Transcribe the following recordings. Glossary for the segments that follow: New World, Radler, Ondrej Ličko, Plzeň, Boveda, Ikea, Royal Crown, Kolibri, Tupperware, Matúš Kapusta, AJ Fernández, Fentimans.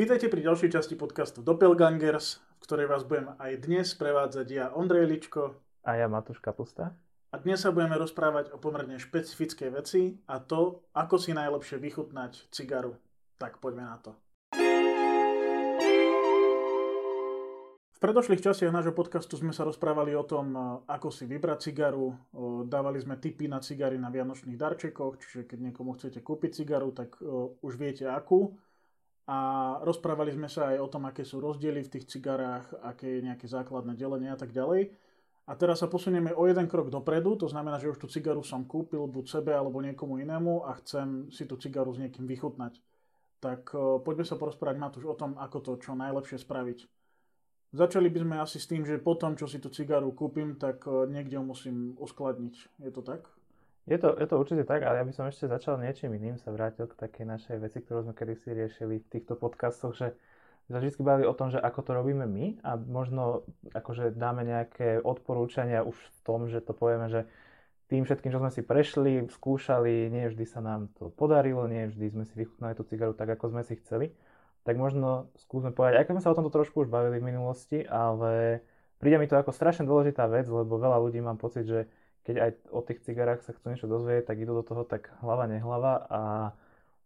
Vítajte pri ďalšej časti podcastu Doppelgangers, v ktorej vás budem aj dnes prevádzať ja, Ondrej Ličko. A ja, Matúš Kapusta. A dnes sa budeme rozprávať o pomerne špecifickej veci a to, ako si najlepšie vychutnať cigaru. Tak poďme na to. V predošlých častiach nášho podcastu sme sa rozprávali o tom, ako si vybrať cigaru. Dávali sme tipy na cigary na vianočných darčekoch, čiže keď niekomu chcete kúpiť cigaru, tak už viete akú. A rozprávali sme sa aj o tom, aké sú rozdiely v tých cigarách, aké je nejaké základné delenie a tak ďalej. A teraz sa posunieme o jeden krok dopredu, to znamená, že už tú cigaru som kúpil buď sebe alebo niekomu inému a chcem si tú cigaru s niekým vychutnať. Tak poďme sa porozprávať, Matúš, o tom, ako to čo najlepšie spraviť. Začali by sme asi s tým, že po tom, čo si tú cigaru kúpim, tak niekde ju musím uskladniť. Je to tak? Je to určite tak, ale ja by som ešte začal niečím iným, sa vrátil k takej našej veci, ktorú sme kedysi riešili v týchto podcastoch, že sme vždy bavili o tom, že ako to robíme my a možno akože dáme nejaké odporúčania už v tom, že to povieme, že tým všetkým, čo sme si prešli, skúšali, nie vždy sa nám to podarilo, nie vždy sme si vychutnali tú cigaru tak, ako sme si chceli, tak možno skúsme povedať, ako sme sa o tomto trošku už bavili v minulosti, ale príde mi to ako strašne dôležitá vec, lebo veľa ľudí mám pocit, že keď aj o tých cigarách sa chcú niečo dozvedieť, tak idú do toho tak hlava nehlava a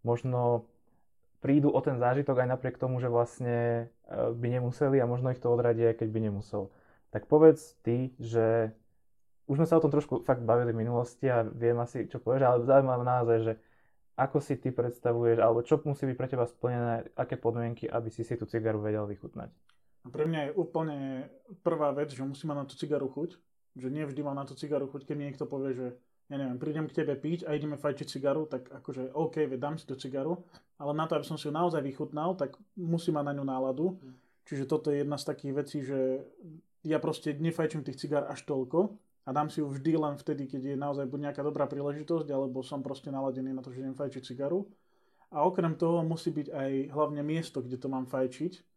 možno prídu o ten zážitok aj napriek tomu, že vlastne by nemuseli a možno ich to odradí, aj keď by nemusel. Tak povedz ty, že už sme sa o tom trošku fakt bavili v minulosti a viem asi, čo povieš, ale zaujímavé naozaj, že ako si ty predstavuješ, alebo čo musí byť pre teba splnené, aké podmienky, aby si si tú cigaru vedel vychutnať. Pre mňa je úplne prvá vec, že musí mať na tú cigaru chuť. Že nevždy mám na tú cigaru chuť, keď mi niekto povie, že ja neviem, prídem k tebe piť a ideme fajčiť cigaru, tak akože OK, dám si tú cigaru, ale na to, aby som si ju naozaj vychutnal, tak musí mať na ňu náladu. Čiže toto je jedna z takých vecí, že ja proste nefajčím tých cigár až toľko a dám si ju vždy len vtedy, keď je naozaj buď nejaká dobrá príležitosť, alebo som proste naladený na to, že idem fajčiť cigaru. A okrem toho musí byť aj hlavne miesto, kde to mám fajčiť.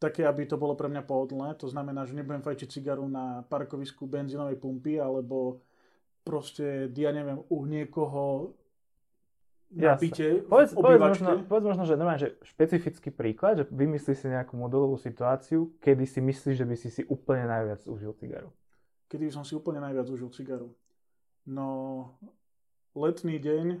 Také, aby to bolo pre mňa pohodlné. To znamená, že nebudem fajčiť cigaru na parkovisku benzínovej pumpy, alebo proste, ja neviem, u niekoho na byte v obývačke. Povedz možno, že normálne, že špecifický príklad, že vymyslíš si nejakú modelovú situáciu, kedy si myslíš, že by si si úplne najviac užil cigaru. Kedy by som si úplne najviac užil cigaru? No, letný deň,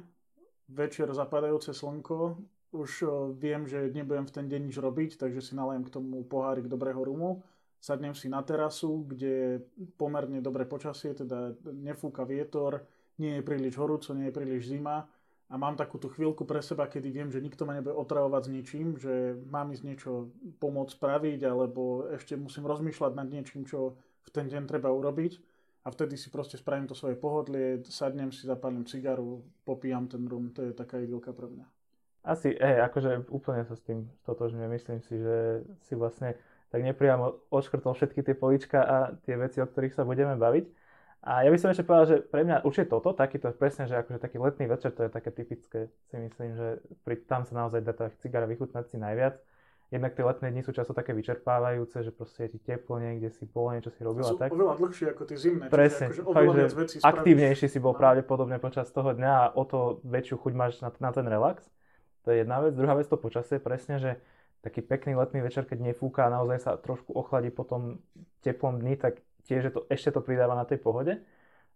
večer zapadajúce slnko, už viem, že nebudem v ten deň nič robiť, takže si nalejem k tomu pohárik dobrého rumu. Sadnem si na terasu, kde je pomerne dobré počasie, teda nefúka vietor, nie je príliš horúco, nie je príliš zima a mám takú tú chvíľku pre seba, kedy viem, že nikto ma nebude otravovať s ničím, že mám ísť niečo pomôcť spraviť alebo ešte musím rozmýšľať nad niečím, čo v ten deň treba urobiť a vtedy si proste spravím to svoje pohodlie, sadnem si, zapálim cigaru, popíjam ten rum, to je taká idylka pre mňa. Asi, akože úplne sa s tým stotožňujem, myslím si, že si vlastne tak nepriamo odškrtol všetky tie políčka a tie veci, o ktorých sa budeme baviť. A ja by som ešte povedal, že pre mňa určite toto, takýto presne, že akože taký letný večer, to je také typické, si myslím, že tam sa naozaj dá tá cigara vychutnať si najviac. Jednak tie letné dni sú často také vyčerpávajúce, že proste je ti teplo niekde, si bol, niečo si robil a tak. Sú oveľa dlhšie ako tie zimné, presne, čiže akože oveľa viac vecí spravíš. Aktívnejší si bol pravdepodobne počas toho dňa a o to väčšiu chuť máš na ten relax. To je jedna vec. Druhá vec, to počasie presne, že taký pekný letný večer, keď nefúka a naozaj sa trošku ochladí po tom teplom dni, tak tiež to, ešte to pridáva na tej pohode.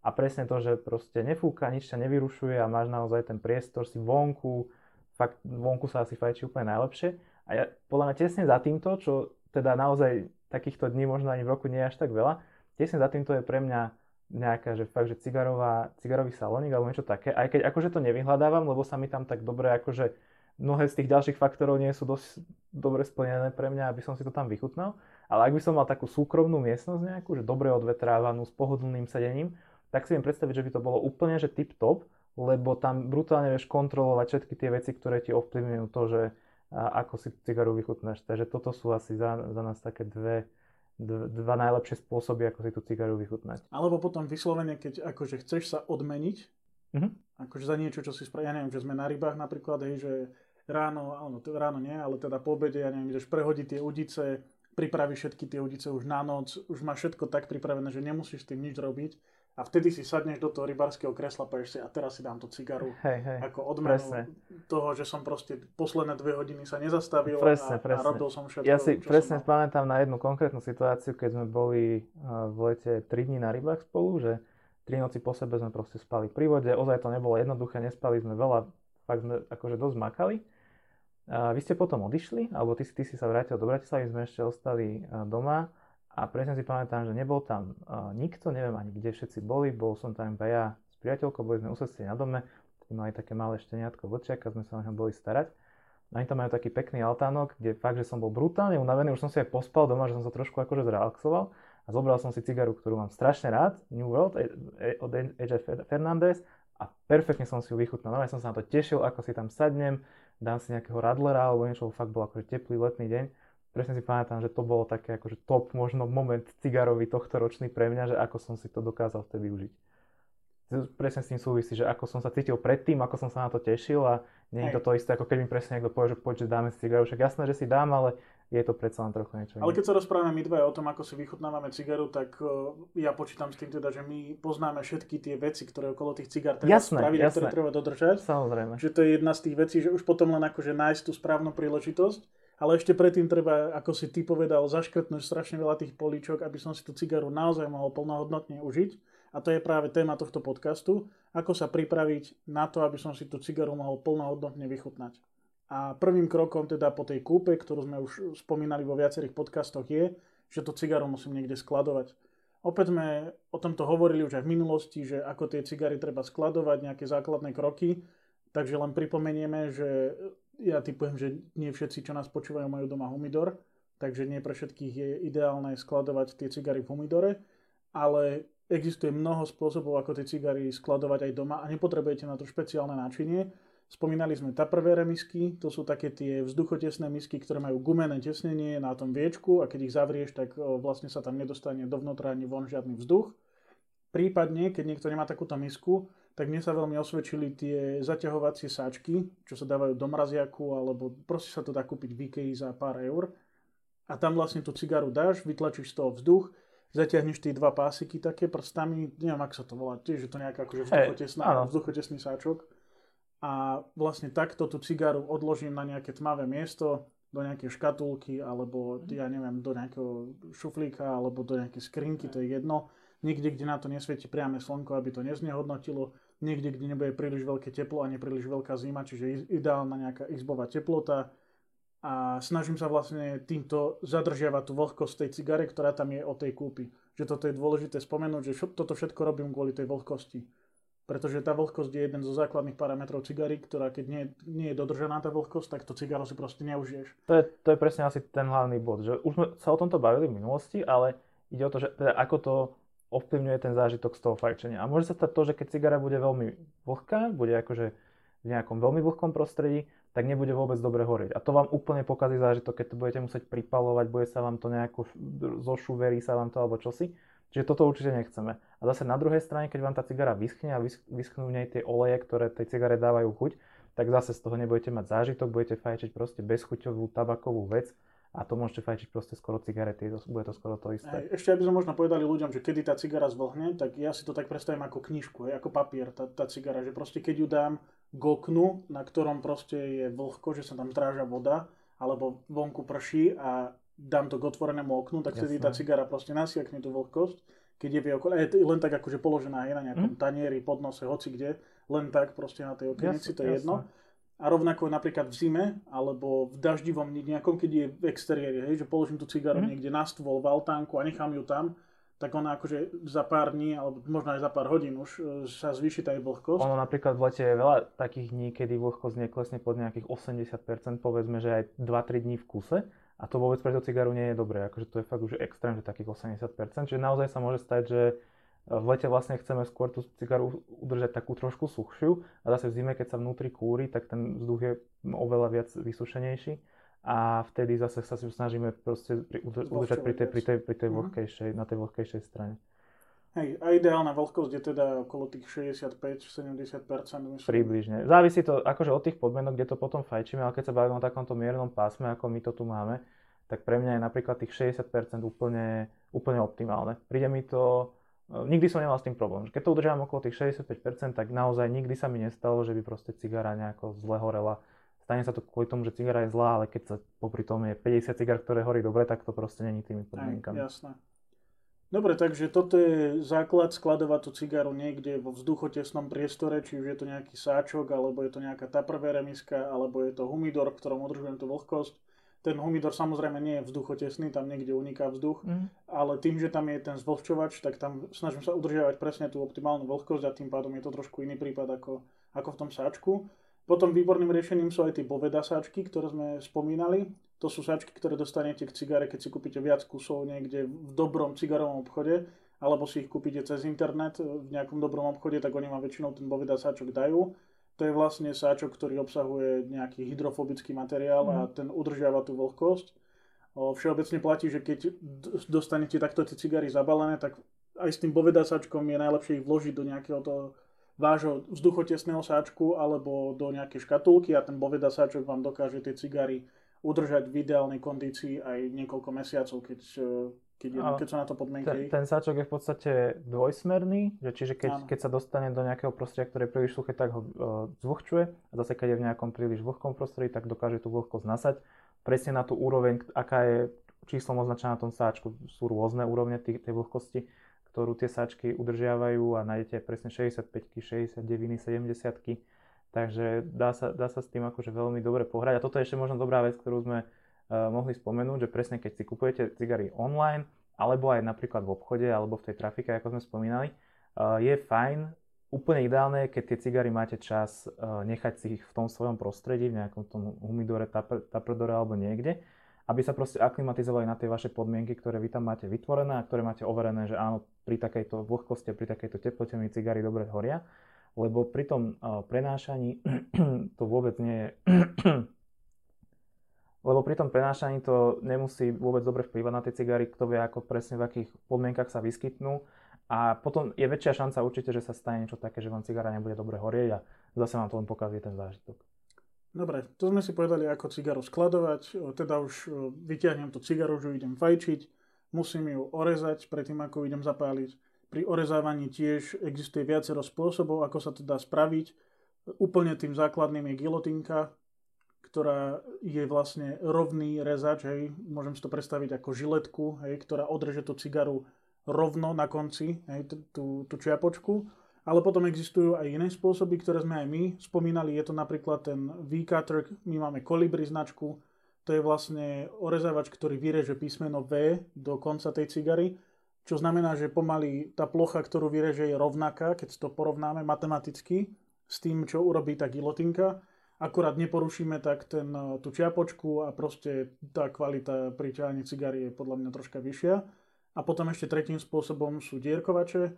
A presne to, že proste nefúka, nič ťa nevyrušuje a máš naozaj ten priestor, si vonku, fakt vonku sa asi fajčí úplne najlepšie. A ja podľa mňa tesne za týmto, čo teda naozaj takýchto dní možno ani v roku nie je až tak veľa, tesne za týmto je pre mňa nejaká, že fakt, že cigarový salónik alebo niečo také, aj keď akože to nevyhľadávam, lebo sa mi tam tak dobre akože mnohé z tých ďalších faktorov nie sú dosť dobre splnené pre mňa, aby som si to tam vychutnal. Ale ak by som mal takú súkromnú miestnosť nejakú, že dobre odvetrávanú, s pohodlným sedením, tak si viem predstaviť, že by to bolo úplne že tip-top, lebo tam brutálne vieš kontrolovať všetky tie veci, ktoré ti ovplyvňujú to, že ako si cigaru vychutnáš. Takže toto sú asi za nás také dva najlepšie spôsoby, ako si tú cigaru vychutnať. Alebo potom vyslovene, keď akože chceš sa odmeniť, akože za niečo, čo si spraví, ja neviem, že sme na rybách napríklad, hej, že ráno nie, ale teda po obede, ja neviem, ideš prehodiť tie udice, pripravíš všetky tie udice už na noc, už máš všetko tak pripravené, že nemusíš s tým nič robiť a vtedy si sadneš do toho rybárskeho kresla, povieš si a teraz si dám tú cigaru, hej, ako odmenu toho, že som proste posledné 2 hodiny sa nezastavil presne. A robil som všetko. Ja si presne pamätám na jednu konkrétnu situáciu, keď sme boli v lete 3 dní na rybách spolu, že 3 noci po sebe sme proste spali pri vode, ozaj to nebolo jednoduché, nespali sme veľa, fakt sme akože dosť makali. Vy ste potom odišli, alebo ty si sa vrátil do Bratislavy, sme ešte ostali doma. A presne si pamätám, že nebol tam nikto, neviem ani kde všetci boli, bol som tam iba ja s priateľkou, boli sme usedli na dome, mali také malé šteniatko vlčiaka, sme sa o ňom boli starať. A oni tam majú taký pekný altánok, kde fakt, že som bol brutálne unavený, už som si aj pospal doma, že som sa trošku akože zrelaxoval a zobral som si cigaru, ktorú mám strašne rád, New World od AJ Fernández a perfektne som si ju vychutnal, normálne som sa na to tešil, ako si tam sadnem, dám si nejakého Radlera alebo niečo, fakt bol akože teplý letný deň. Presne si pamätám, že to bolo také akože top možno moment cigarový tohto ročný pre mňa, že ako som si to dokázal vtedy využiť. Presne s tým súvisí, že ako som sa cítil predtým, ako som sa na to tešil a nie je to isté, ako keď mi presne niekto povie, že poď, že dáme si cigaru, však jasné, že si dám, ale je to predsa len trochu niečo iné. Ale keď sa rozprávame my dvaja o tom, ako si vychutnávame cigaru, tak ja počítam s tým teda, že my poznáme všetky tie veci, ktoré okolo tých cigár treba spraviť, a ktoré treba dodržať. Samozrejme. Že to je jedna z tých vecí, že už potom len akože nájsť tú správnu príležitosť. Ale ešte predtým treba, ako si ty povedal, zaškrtnúť strašne veľa tých políčok, aby som si tú cigaru naozaj mohol plnohodnotne užiť. A to je práve téma tohto podcastu, ako sa pripraviť na to, aby som si tú cigaru mohol plnohodnotne vychutnať. A prvým krokom teda po tej kúpe, ktorú sme už spomínali vo viacerých podcastoch, je, že tú cigaru musím niekde skladovať. Opäť sme o tomto hovorili už aj v minulosti, že ako tie cigary treba skladovať, nejaké základné kroky. Takže len pripomenieme, že ja tipujem, že nie všetci, čo nás počúvajú, majú doma humidor, takže nie pre všetkých je ideálne skladovať tie cigary v humidore, ale existuje mnoho spôsobov, ako tie cigary skladovať aj doma a nepotrebujete na to špeciálne náčinie. Spomínali sme tupperware misky, to sú také tie vzduchotesné misky, ktoré majú gumené tesnenie na tom viečku a keď ich zavrieš, tak vlastne sa tam nedostane dovnútra ani von žiadny vzduch. Prípadne, keď niekto nemá takúto misku, tak mne sa veľmi osvedčili tie zaťahovacie sáčky, čo sa dávajú do mraziaku, alebo proste sa to dá kúpiť v Ikei za pár eur. A tam vlastne tú cigaru dáš, vytlačíš z toho vzduch, zaťahneš tie 2 pásiky také prstami, neviem, ako sa to volá, tiež je to nejaká akože vzduchotesný sáčok. A vlastne takto tú cigaru odložím na nejaké tmavé miesto, do nejakej škatulky, alebo ja neviem, do nejakého šuflíka, alebo do nejakej skrinky, to je jedno. Niekde, kde na to nesvieti priame slnko, aby to neznehodnotilo, niekde, kde nebude príliš veľké teplo a nepríliš veľká zima, čiže ideálna nejaká izbová teplota. A snažím sa vlastne týmto zadržiavať tú vlhkosť tej cigare, ktorá tam je od tej kúpy. Že toto je dôležité spomenúť, že toto všetko robím kvôli tej vlhkosti. Pretože tá vlhkosť je jeden zo základných parametrov cigary, ktorá keď nie je dodržaná tá vlhkosť, tak to cigáro si proste neužiješ. To je presne asi ten hlavný bod, že už sme sa o tomto bavili v minulosti, ale ide o to, že teda ako to ovplyvňuje ten zážitok z toho fajčenia. A môže sa stať to, že keď cigara bude veľmi vlhká, bude akože v nejakom veľmi vlhkom prostredí, tak nebude vôbec dobre horieť. A to vám úplne pokazí zážitok, keď to budete musieť pripalovať, bude sa vám to nejako zošuverí sa vám to alebo čosi. Čiže toto určite nechceme. A zase na druhej strane, keď vám tá cigara vyschne a vyschnú v nej tie oleje, ktoré tej cigare dávajú chuť, tak zase z toho nebudete mať zážitok, budete fajčiť proste bezchuťovú tabakovú vec. A to môžete fajčiť proste skoro cigarety, bude to skoro to isté. Ešte aby sme možno povedali ľuďom, že kedy tá cigara zvlhne, tak ja si to tak predstavím ako knižku, ako papier, tá cigara, že proste keď ju dám k oknu, na ktorom proste je vlhko, že sa tam zdráža voda, alebo vonku prší a dám to k otvorenému oknu, tak vtedy tá cigara proste nasiakne tú vlhkosť, keď je v okolo, je len tak akože položená je na nejakom tanieri, podnose, hocikde, len tak proste na tej okenici, to je jedno. A rovnako napríklad v zime, alebo v daždivom nejakom, keď je v exteriéri, hej, že položím tú cigaru niekde na stôl, v altánku a nechám ju tam, tak ona akože za pár dní, alebo možno aj za pár hodín už sa zvýši tá vlhkosť. Ono napríklad v lete je veľa takých dní, kedy vlhkosť neklesne pod nejakých 80%, povedzme, že aj 2-3 dní v kuse. A to vôbec pre tú cigaru nie je dobré, akože to je fakt už extrém, že takých 80%, čiže naozaj sa môže stať, že v lete vlastne chceme skôr tú cigaru udržať takú trošku suchšiu a zase v zime, keď sa vnútri kúri, tak ten vzduch je oveľa viac vysušenejší a vtedy zase sa snažíme proste udržať pri tej vlhkejšej, na tej vlhkejšej strane. Hej, a ideálna vlhkosť je teda okolo tých 65-70%. Približne. Závisí to akože od tých podmienok, kde to potom fajčíme, ale keď sa bavíme o takomto miernom pásme, ako my to tu máme, tak pre mňa je napríklad tých 60% úplne optimálne. Príde mi to Nikdy som nemal s tým problém. Keď to udržiavam okolo tých 65%, tak naozaj nikdy sa mi nestalo, že by proste cigara nejako zle horela. Stane sa to kvôli tomu, že cigara je zlá, ale keď sa popri tom je 50 cigár, ktoré horí dobre, tak to proste není tými podmienkami. Jasné. Dobre, takže toto je základ skladovať tú cigaru niekde vo vzduchotesnom priestore, či už je to nejaký sáčok, alebo je to nejaká tupperware miska, alebo je to humidor, v ktorom udržujem tú vlhkosť. Ten humidor samozrejme nie je vzduchotesný, tam niekde uniká vzduch, ale tým, že tam je ten zvlhčovač, tak tam snažím sa udržiavať presne tú optimálnu vlhkosť a tým pádom je to trošku iný prípad ako v tom sáčku. Potom výborným riešením sú aj tie boveda sáčky, ktoré sme spomínali. To sú sáčky, ktoré dostanete k cigare, keď si kúpite viac kusov niekde v dobrom cigarovom obchode, alebo si ich kúpite cez internet v nejakom dobrom obchode, tak oni vám väčšinou ten boveda sáčok dajú. To je vlastne sáčok, ktorý obsahuje nejaký hydrofobický materiál a ten udržiava tú vlhkosť. Všeobecne platí, že keď dostanete takto tie cigary zabalené, tak aj s tým boveda sáčkom je najlepšie ich vložiť do nejakého toho vášho vzduchotesného sáčku alebo do nejakej škatulky a ten boveda sáčok vám dokáže tie cigary udržať v ideálnej kondícii aj niekoľko mesiacov, keď sa na to podmienky. Ten sáčok je v podstate dvojsmerný, že čiže keď sa dostane do nejakého prostredia, ktoré je príliš suché, tak ho zvlhčuje a zase keď je v nejakom príliš vlhkom prostredí, tak dokáže tú vlhkosť nasať presne na tú úroveň, aká je číslom označená na tom sáčku. Sú rôzne úrovne tej vlhkosti, ktorú tie sáčky udržiavajú a nájdete presne 65-ky, 69-ky, 70-ky. Takže dá sa s tým akože veľmi dobre pohrať. A toto je ešte možno dobrá vec, ktorú sme mohli spomenúť, že presne keď si kupujete cigary online, alebo aj napríklad v obchode, alebo v tej trafike, ako sme spomínali, je fajn, úplne ideálne, keď tie cigary máte čas nechať si ich v tom svojom prostredí, v nejakom tom humidore, taprdore alebo niekde, aby sa proste aklimatizovali na tie vaše podmienky, ktoré vy tam máte vytvorené a ktoré máte overené, že áno, pri takejto vlhkosti, pri takejto teplote mi cigary dobre horia. Lebo pri tom prenášaní to nemusí vôbec dobre vplývať na tie cigary, kto vie ako presne v akých podmienkach sa vyskytnú a potom je väčšia šanca určite, že sa stane niečo také, že vám cigara nebude dobre horieť a zase vám to len pokazí ten zážitok. Dobre, to sme si povedali, ako cigaru skladovať, teda už vyťahnem tú cigaru, že idem fajčiť, musím ju orezať predtým, ako idem zapáliť. Pri orezávaní tiež existuje viacero spôsobov, ako sa to dá spraviť. Úplne tým základným je gilotinka, ktorá je vlastne rovný rezač, hej. Môžem si to predstaviť ako žiletku, hej, ktorá odreže tú cigaru rovno na konci, hej, tú čiapočku. Ale potom existujú aj iné spôsoby, ktoré sme aj my spomínali. Je to napríklad ten V-cutter, my máme Kolibri značku. To je vlastne orezávač, ktorý vyreže písmeno V do konca tej cigary. Čo znamená, že pomaly tá plocha, ktorú vyreže, je rovnaká, keď to porovnáme matematicky s tým, čo urobí tá gilotinka. Akurát neporušíme tak tú čiapočku a proste tá kvalita pri ťahaní cigary je podľa mňa troška vyššia. A potom ešte tretím spôsobom sú dierkovače.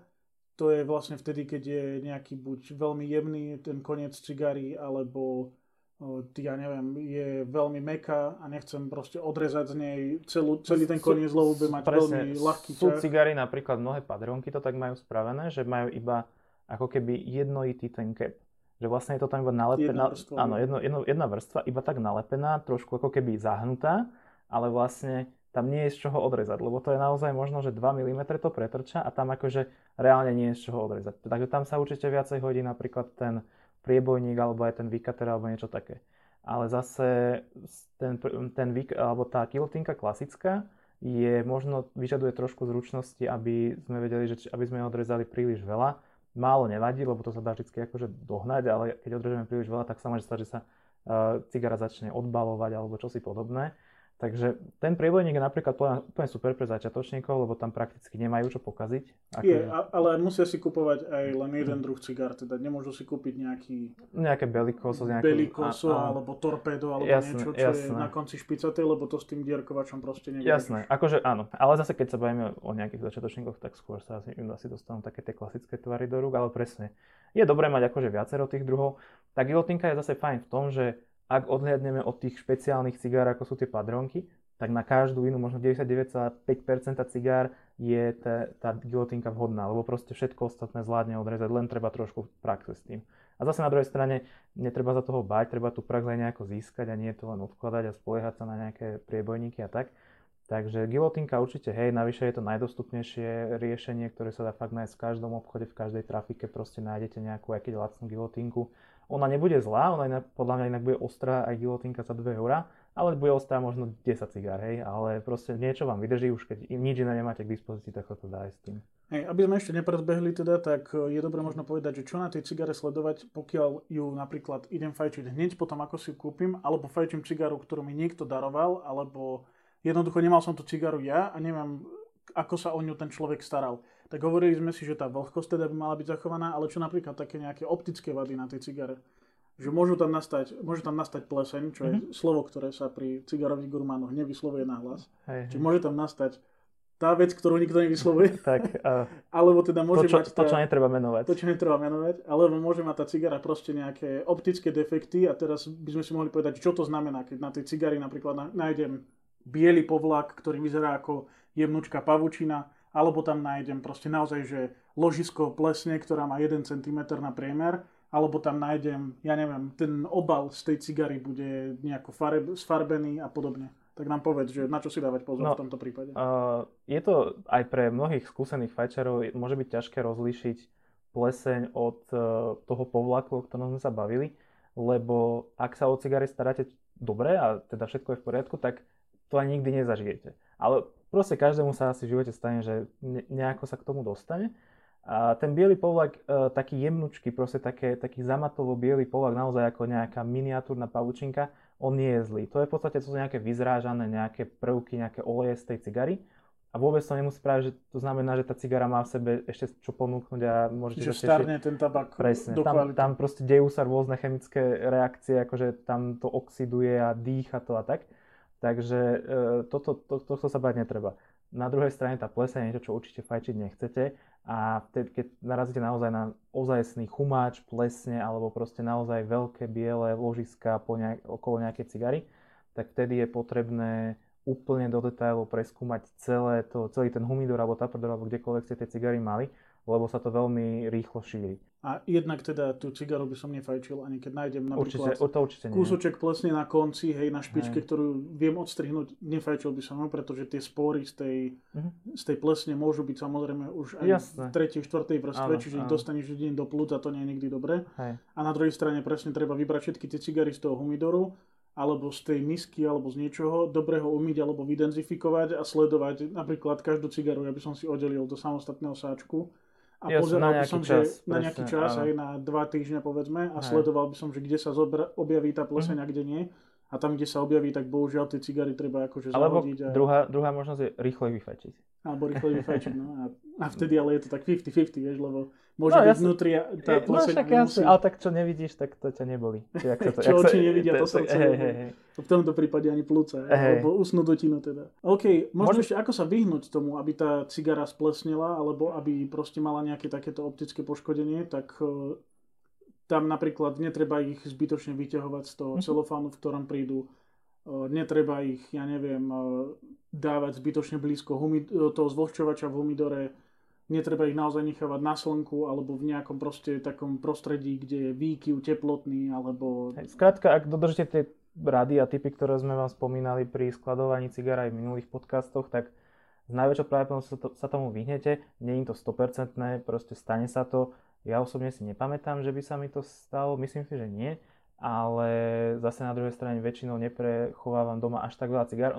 To je vlastne vtedy, keď je nejaký buď veľmi jemný ten koniec cigary, alebo je veľmi mäkká a nechcem proste odrezať z nej celý ten koniec, lebo bude mať veľmi ľahký ťah. Sú cigary, napríklad mnohé padronky to tak majú spravené, že majú iba ako keby jednoitý ten cap. Že vlastne je to tam iba nalepená, jedna vrstva, iba tak nalepená, trošku ako keby zahnutá, ale vlastne tam nie je z čoho odrezať, lebo to je naozaj možno, že 2 mm to pretrča a tam akože reálne nie je z čoho odrezať. Takže tam sa určite viacej hodí napríklad ten priebojník, alebo aj ten V-cutter, alebo niečo také. Ale zase alebo tá kilotinka klasická je možno vyžaduje trošku zručnosti, aby sme vedeli, že aby sme odrezali príliš veľa. Málo nevadí, lebo to sa dá vždy akože dohnať, ale keď odrežeme príliš veľa, tak sa môže stať, že sa cigara začne odbalovať alebo čosi podobné. Takže ten priebojník je napríklad úplne super pre začiatočníkov, lebo tam prakticky nemajú čo pokaziť. Ale musia si kupovať aj len jeden druh cigár, teda nemôžu si kúpiť nejaké belikoso, alebo torpedo, alebo jasné, niečo, čo je na konci špicaté, lebo to s tým dierkovačom proste nevieš. Jasné, akože áno, ale zase keď sa bavíme o nejakých začiatočníkoch, tak skôr sa asi dostanú také tie klasické tvary do rúk, ale presne. Je dobré mať akože viacero tých druhov. Tá gilotinka je zase fajn v tom, že ak odhliadneme od tých špeciálnych cigár, ako sú tie padronky, tak na každú inú, možno 99,5% cigár je tá gilotinka vhodná, lebo proste všetko ostatné zvládne odrezať, len treba trošku praxe s tým. A zase na druhej strane netreba za toho báť, treba tú prax aj nejako získať a nie to len odkladať a spoliehať sa na nejaké priebojníky a tak. Takže gilotínka určite, hej, navyše je to najdostupnejšie riešenie, ktoré sa dá fakt nájsť v každom obchode, v každej trafike, proste nájdete nejakú, aj keď lacnú gilotínku. Ona nebude zlá, ona inak, podľa mňa inak bude ostrá aj gilotínka za 2 eurá, ale bude ostrá možno 10 cigár, hej, ale proste niečo vám vydrží už, keď nič iné nemáte k dispozícii, tak to dá aj s tým. Hej, aby sme ešte nepredbehli teda, tak je dobré možno povedať, že čo na tej cigare sledovať, pokiaľ ju napríklad idem fajčiť hneď potom, ako si ju kúpim, alebo fajčím cigaru, ktorú mi niekto daroval, alebo jednoducho nemal som tú cigaru ja a neviem, ako sa o ňu ten človek staral. Tak hovorili sme si, že tá vlhkosť teda by mala byť zachovaná, ale čo napríklad také nejaké optické vady na tej cigare? Že môže tam nastať pleseň, čo je slovo, ktoré sa pri cigarových gurmánoch nevyslovuje na hlas. Hej. Čiže môže tam nastať tá vec, ktorú nikto nevyslovuje, tak, alebo teda môže to, čo, mať tá, to, čo netreba menovať, alebo môže mať tá cigara proste nejaké optické defekty a teraz by sme si mohli povedať, čo to znamená, keď na tej cigari napríklad nájdem biely povlak, ktorý vyzerá ako jemnúčka pavučina, alebo tam nájdem proste naozaj, že ložisko plesne, ktorá má 1 cm na priemer, alebo tam nájdem, ja neviem, ten obal z tej cigary bude nejako sfarbený a podobne. Tak nám povedz, že na čo si dávať pozor v tomto prípade. Je to aj pre mnohých skúsených fajčarov, môže byť ťažké rozlíšiť pleseň od toho povlaku, o ktorom sme sa bavili, lebo ak sa o cigary staráte dobre a teda všetko je v poriadku, tak to aj nikdy nezažijete. Ale proste každému sa asi v živote stane, že nejako sa k tomu dostane. A ten biely povlak, taký jemnučký, proste taký zamatovo biely povlak, naozaj ako nejaká miniatúrna pavučinka, on nie je zlý. To je v podstate, sú nejaké vyzrážané, nejaké prvky, nejaké oleje z tej cigary. A vôbec to nemusí práve, že to znamená, že tá cigara má v sebe ešte čo ponúknuť a môžete... Že starne ten tabak. Presne, tam proste dejú sa rôzne chemické reakcie, akože tam to oxiduje a dýcha to a tak. Takže tohto sa báť netreba. Na druhej strane tá pleseň je niečo, čo určite fajčiť nechcete a keď narazíte naozaj na ozajstný chumáč, plesne alebo proste naozaj veľké biele ložiska okolo nejakej cigary, tak vtedy je potrebné úplne do detailov preskúmať celý ten humidor alebo taprdor alebo kdekoľvek ste tie cigary mali, lebo sa to veľmi rýchlo šíri. A jednak teda tú cigaru by som nefajčil, ani keď nájdem napríklad kúsoček plesne na konci, hej, na špičke, ktorú viem odstrihnúť, nefajčil by som, pretože tie spory z tej plesne môžu byť samozrejme už aj v 3. 4. vrstve, čiže ich dostaneš deň do plúc a to nie je nikdy dobré. Hej. A na druhej strane presne treba vybrať všetky tie cigary z toho humidoru, alebo z tej misky, alebo z niečoho, dobre ho umyť, alebo vydenzifikovať a sledovať napríklad každú cigaru, ja by som si oddelil do samostatného sáčku. A pozeral by som, že na nejaký čas, aj na 2 týždne povedzme, a sledoval by som, že kde sa objaví tá pleseň a kde nie. A tam, kde sa objaví, tak bohužiaľ tie cigary treba akože zahodiť. Alebo druhá možnosť je rýchle vyfajčiť. Alebo rýchle vyfajčiť, no. A vtedy ale je to tak 50-50, vieš, lebo môže byť vnútri tá pleseň nemusí. Ale tak čo nevidíš, tak to ťa nebolí. Čo oči nevidia, to srdce nebolí. V tomto prípade ani plúca, alebo usnú dutinu teda. OK, možno ešte ako sa vyhnúť tomu, aby tá cigara splesnila, alebo aby proste mala nejaké takéto optické poškodenie, tak... Tam napríklad netreba ich zbytočne vyťahovať z toho celofánu, v ktorom prídu. Netreba ich, ja neviem, dávať zbytočne blízko toho zvlhčovača v humidore. Netreba ich naozaj nechávať na slnku alebo v nejakom proste takom prostredí, kde je výkyv teplotný alebo... Skrátka, ak dodržíte tie rady a tipy, ktoré sme vám spomínali pri skladovaní cigár aj v minulých podcastoch, tak z najväčšou pravdepodobnosťou sa tomu vyhnete. Nie je to 100%, proste stane sa to. Ja osobne si nepamätám, že by sa mi to stalo, myslím si, že nie, ale zase na druhej strane väčšinou neprechovávam doma až tak veľa cigár.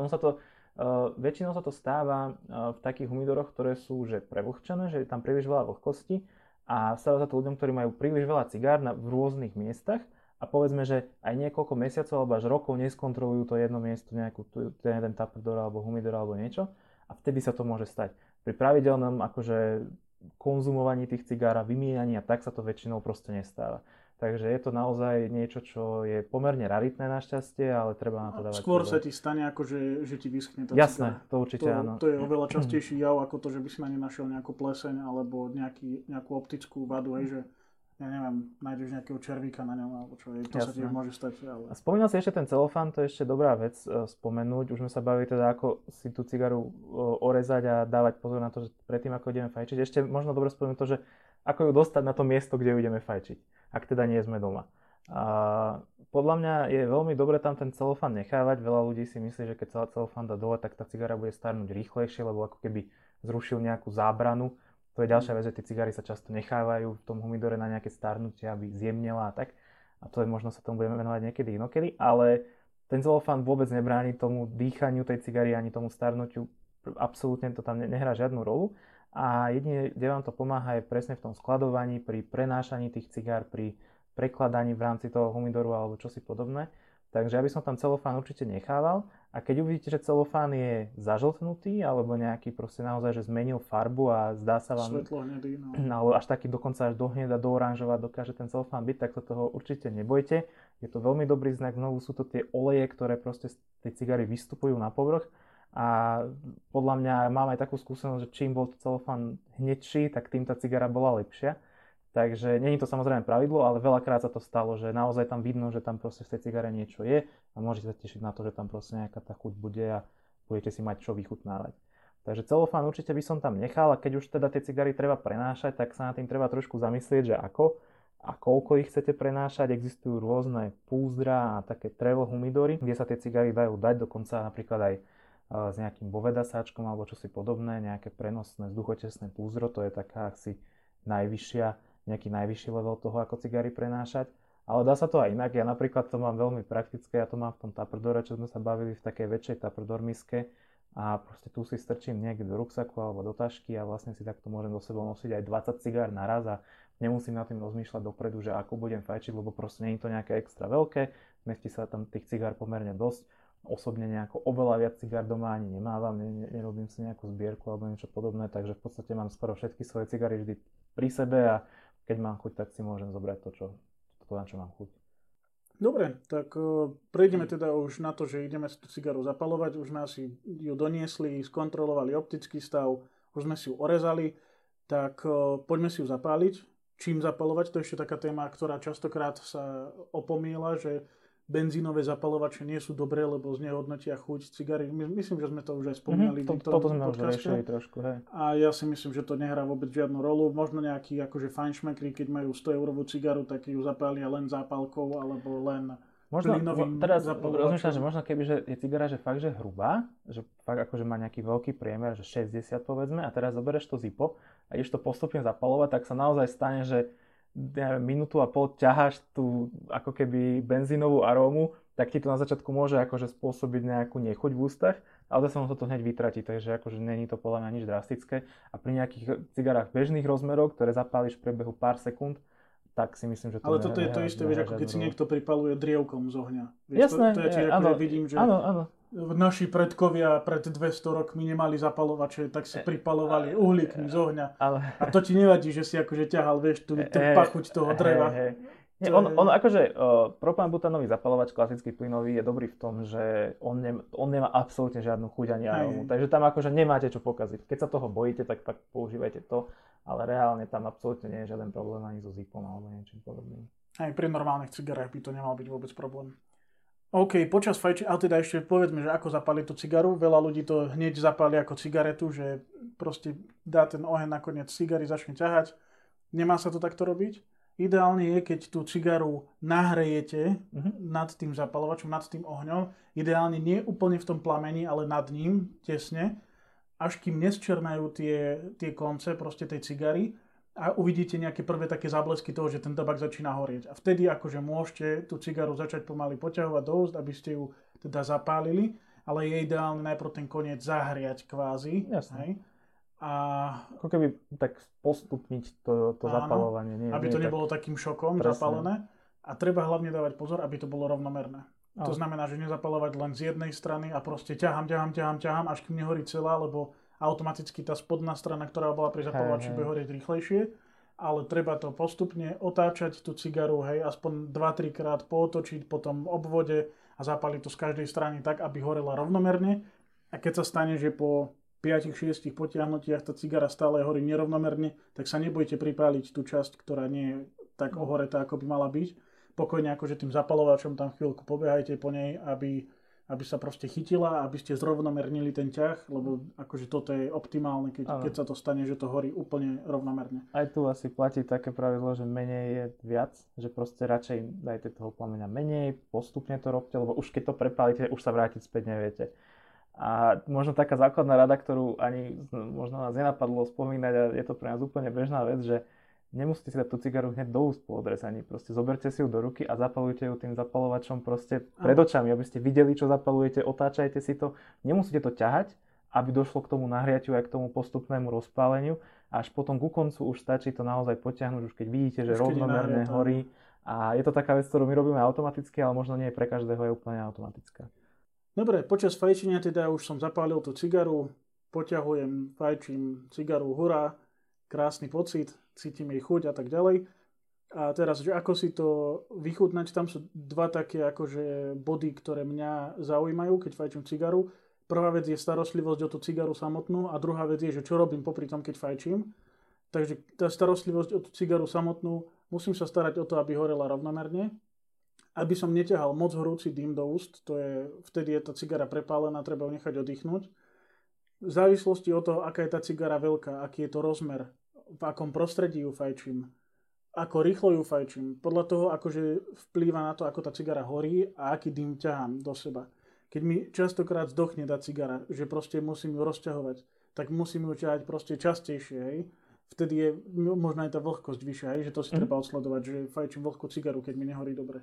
Väčšinou sa to stáva v takých humidoroch, ktoré sú že prevlhčené, že je tam príliš veľa vlhkosti a stáva sa to ľuďom, ktorí majú príliš veľa cigár v rôznych miestach a povedzme, že aj niekoľko mesiacov alebo až rokov neskontrolujú to jedno miesto, nejakú ten taprdor alebo humidor alebo niečo a vtedy sa to môže stať. Pri pravidelnom akože konzumovaní tých cigár a vymieňaní a tak sa to väčšinou proste nestáva. Takže je to naozaj niečo, čo je pomerne raritné našťastie, ale treba na to dávať. Skôr sa ti stane, akože že ti vyschne tá cigara. Jasné, to určite áno. To je oveľa častejší jav, ako to, že by si na nej našiel nejakú pleseň alebo nejakú optickú vadu, hej, že ja neviem, nájdeš nejakého červíka na ňom alebo čo, hej, to sa ti môže stať. Ale... Spomínal si ešte ten celofán, to je ešte dobrá vec spomenúť. Už sme sa bavili teda, ako si tú cigaru orezať a dávať pozor na to, že predtým, ako ideme fajčiť. Ešte možno dobre spomenúť to, že ako ju dostať na to miesto, kde ju ideme fajčiť, ak teda nie sme doma. A podľa mňa je veľmi dobre tam ten celofán nechávať. Veľa ľudí si myslí, že keď celofán dá dole, tak tá cigara bude starnúť rýchlejšie, lebo ako keby zrušil nejakú zábranu. To je ďalšia vec, že tie cigary sa často nechávajú v tom humidore na nejaké starnutie, aby zjemnela a tak. A to je, možno sa tomu budeme venovať niekedy inokedy, ale ten celofán vôbec nebráni tomu dýchaniu tej cigary ani tomu starnutiu. Absolútne to tam nehrá žiadnu rolu. A jedine, kde vám to pomáha, je presne v tom skladovaní, pri prenášaní tých cigár, pri prekladaní v rámci toho humidoru alebo čosi podobné. Takže ja by som tam celofán určite nechával. A keď uvidíte, že celofán je zažltnutý alebo nejaký proste naozaj, že zmenil farbu a zdá sa vám... Svetlo hnedý, no. Alebo až taký dokonca až do hneda, do oranžova dokáže ten celofán byť, tak sa toho určite nebojte. Je to veľmi dobrý znak. Znovu sú to tie oleje, ktoré proste z tej cigary vystupujú na povrch. A podľa mňa mám aj takú skúsenosť, že čím bol celofán hnedší, tak tým tá cigara bola lepšia. Takže nie je to samozrejme pravidlo, ale veľakrát sa to stalo, že naozaj tam vidno, že tam proste v tej cigare niečo je a môžete sa tešiť na to, že tam proste nejaká tá chuť bude a budete si mať čo vychutnávať. Takže celofán určite by som tam nechal a keď už teda tie cigary treba prenášať, tak sa na tým treba trošku zamyslieť, že ako a koľko ich chcete prenášať. Existujú rôzne púzdra a také travel humidory, kde sa tie cigary dajú dať, dokonca napríklad aj s nejakým bovedasáčkom alebo čosi podobné, nejaké prenosné vzduchotesné púzdro, to je taká asi najvyššia, nejaký najvyšší level toho, ako cigary prenášať. Ale dá sa to aj inak. Ja napríklad to mám veľmi praktické, ja to mám v tom taprdore, čo sme sa bavili, v takej väčšej taprdormiske a proste tu si strčím niekde do ruksaku alebo do tašky a vlastne si takto môžem do sebou nosiť aj 20 cigár naraz a nemusím nad tým rozmýšľať dopredu, že ako budem fajčiť, lebo proste nie je to nejaké extra veľké, mestí sa tam tých cigár pomerne dosť. Osobne nejako oveľa viac cigár doma ani nemávam, nerobím si nejakú zbierku alebo niečo podobné, takže v podstate mám skoro všetky svoje cigary vždy pri sebe a keď mám chuť, tak si môžem zobrať to, na čo mám chuť. Dobre, tak prejdeme teda už na to, že ideme tú cigaru zapalovať. Už sme si ju doniesli, skontrolovali optický stav, už sme si ju orezali, tak poďme si ju zapáliť. Čím zapalovať? To je ešte taká téma, ktorá častokrát sa opomiela, že benzínové zapalovače nie sú dobré, lebo znehodnotia chuť cigary. Myslím, že sme to už aj spomínali. Toto sme už riešili trošku, hej. A ja si myslím, že to nehrá vôbec žiadnu rolu. Možno nejakí akože fajnšmekri, keď majú 100-eurovú cigaru, tak ju zapália len zápalkou alebo len plynovým zapalovačom. Teraz rozmýšľam, že možno keby, že je cigara, že fakt, že hrubá, že fakt akože má nejaký veľký priemer, že 60 povedzme, a teraz zoberieš to zipo a ideš to postupne zapalovať, tak sa naozaj stane, že minútu a pol ťaháš tú ako keby benzínovú arómu, tak ti to na začiatku môže akože spôsobiť nejakú nechuť v ústach, ale zase ono to hneď vytratí, takže akože není to podľa mňa nič drastické a pri nejakých cigarách bežných rozmerov, ktoré zapáliš v priebehu pár sekúnd, tak si myslím, že to... Ale toto je to isté, vieš, ako keď si niekto pripaluje drievkom z ohňa. Vieš, jasné, to ja tiež vidím, že áno. Naši predkovia pred 200 rokmi nemali zapalovače, tak si pripalovali uhlíkmi z ohňa. A to ti nevadí, že si akože ťahal, vieš, tú pachuť toho dreva. Nie, on akože propanbutánový zapalovač, klasický plynový, je dobrý v tom, že on nemá absolútne žiadnu chuť ani arómu. Takže tam akože nemáte čo pokaziť. Keď sa toho bojíte, tak používajte to, ale reálne tam absolútne nie je žiaden problém ani so zipom alebo niečím podobným. Aj pri normálnych cigarách by to nemal byť vôbec problém. OK, počas fajči, ale teda ešte povedzme, že ako zapáliť tú cigaru. Veľa ľudí to hneď zapáli ako cigaretu, že proste dá ten oheň nakoniec cigary, začne ťahať. Nemá sa to takto robiť. Ideálne je, keď tú cigaru nahrejete nad tým zapalovačom, nad tým ohňom. Ideálne nie úplne v tom plameni, ale nad ním, tesne. Až kým nesčernajú tie konce proste tej cigary a uvidíte nejaké prvé také záblesky toho, že ten tabak začína horieť. A vtedy akože môžete tú cigaru začať pomaly poťahovať do úst, aby ste ju teda zapálili. Ale je ideálne najprv ten koniec zahriať kvázi. Jasne. A ako keby tak postupniť to zapalovanie. Nie, aby to nebolo takým šokom. Presne. Zapálené. A treba hlavne dávať pozor, aby to bolo rovnomerné. Aj. To znamená, že nezapalovať len z jednej strany a proste ťahám, až kým nehorí celá, lebo automaticky tá spodná strana, ktorá bola pri zapalovači, bude horieť rýchlejšie. Ale treba to postupne otáčať tú cigaru, hej, aspoň 2-3 krát pootočiť po tom obvode a zapáliť to z každej strany tak, aby horela rovnomerne. A keď sa stane, že po 5-6 potiahnutiach tá cigara stále horí nerovnomerne, tak sa nebojte pripáliť tú časť, ktorá nie je tak ohoretá, ako by mala byť. Pokojne akože tým zapalovačom tam chvíľku pobehajte po nej, aby aby sa proste chytila, aby ste zrovnomernili ten ťah, lebo akože toto je optimálne, keď sa to stane, že to horí úplne rovnomerne. Aj tu asi platí také pravidlo, že menej je viac, že proste radšej dajte toho plameňa menej, postupne to robte, lebo už keď to prepálite, už sa vrátiť späť neviete. A možno taká základná rada, ktorú ani možno nás nenapadlo spomínať, a je to pre nás úplne bežná vec, že nemusíte si dať tú cigaru hneď do úst po odrezaní. Proste zoberte si ju do ruky a zapalujte ju tým zapalovačom proste pred očami, aby ste videli, čo zapalujete, otáčajte si to. Nemusíte to ťahať, aby došlo k tomu nahriatiu aj k tomu postupnému rozpáleniu. Až potom ku koncu už stačí to naozaj potiahnuť, už keď vidíte, že rovnomerne horí. A je to taká vec, ktorú my robíme automaticky, ale možno nie pre každého je úplne automatická. Dobre, počas fajčenia teda už som zapálil tú cigaru, poťahujem, fajčím cigaru, hurá, krásny pocit, cítim jej chuť a tak ďalej. A teraz, že ako si to vychutnať, tam sú dva také akože body, ktoré mňa zaujímajú, keď fajčím cigaru. Prvá vec je starostlivosť o tú cigaru samotnú a druhá vec je, že čo robím popri tom, keď fajčím. Takže tá starostlivosť o tú cigaru samotnú, musím sa starať o to, aby horela rovnomerne. Aby som neťahal moc horúci dym do úst, vtedy je tá cigara prepálená, treba ju nechať oddychnúť. V závislosti od toho, aká je tá cigara veľká, aký je to rozmer, v akom prostredí ju fajčím, ako rýchlo ju fajčím, podľa toho akože vplýva na to, ako tá cigara horí a aký dym ťahám do seba. Keď mi častokrát zdochne tá cigara, že proste musím ju rozťahovať, tak musím ju ťahať proste častejšie, hej. Vtedy je možno aj tá vlhkosť vyššia, hej, že to si treba odsledovať, že fajčím vlhkú cigaru, keď mi nehorí dobre.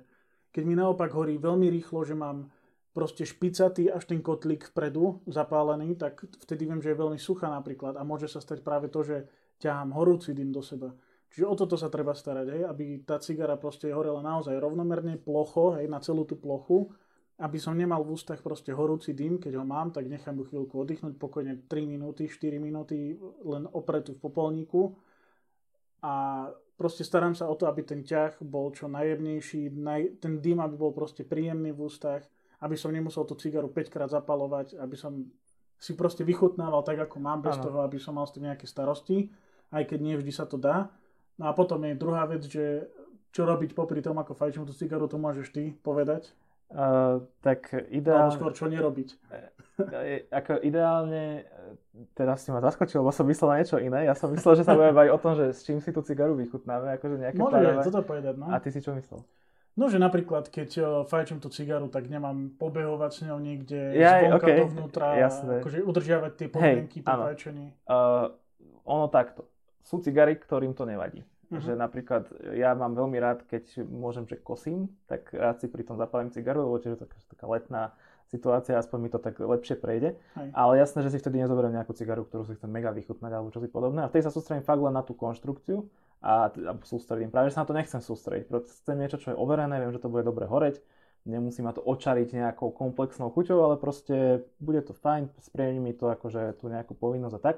Keď mi naopak horí veľmi rýchlo, že mám proste špicatý až ten kotlík vpredu zapálený, tak vtedy viem, že je veľmi suchá napríklad a môže sa stať práve to, že ťahám horúci dym do seba. Čiže o toto sa treba starať, hej, aby tá cigara proste horela naozaj rovnomerne, plocho, hej, na celú tú plochu, aby som nemal v ústach proste horúci dym, keď ho mám, tak nechám ju chvíľku oddychnúť, pokojne 3 minúty, 4 minúty, len opretú v popolníku a proste starám sa o to, aby ten ťah bol čo najjemnejší, ten dym, aby bol proste príjemný v ústach, aby som nemusel tú cigaru 5-krát zapalovať, aby som si proste vychutnával tak, ako mám, bez toho, aby som mal s tým nejaké starosti, aj keď nie vždy sa to dá. No a potom je druhá vec, že čo robiť popri tom, ako fajčím tú cigaru, to môžeš ty povedať. Tak ideálne... Alebo skôr, čo nerobiť. Ako ideálne, teraz si ma zaskočil, lebo som myslel na niečo iné. Ja som myslel, že sa budeme baviť o tom, že s čím si tú cigaru vychutnáme, akože nejaké párové. Môže aj toto povedať, no. A ty si čo myslel? No, že napríklad, keď fajčím tú cigaru, tak nemám pobehovať s ňou niekde zvonka dovnútra. Jasné. Akože udržiavať tie podmienky po fajčení. Ono takto. Sú cigary, ktorým to nevadí. Že napríklad ja mám veľmi rád, keď môžem, že kosím, tak rád si pri tom zapálim cigaru, lebo čiže taká letná situácia, aspoň mi to tak lepšie prejde. Aj. Ale jasné, že si vtedy nezoberiem nejakú cigaru, ktorú si chcem mega vychutnať alebo čosi podobné. A vtedy sa sústredím fakt len na tú konštrukciu a sústredím. Práve, že sa na to nechcem sústrediť. Chcem niečo, čo je overené, viem, že to bude dobre horeť. Nemusí ma to očariť nejakou komplexnou chuťou, ale proste bude to fajn, spríjemní mi to akože tú nejakú povinnosť a tak.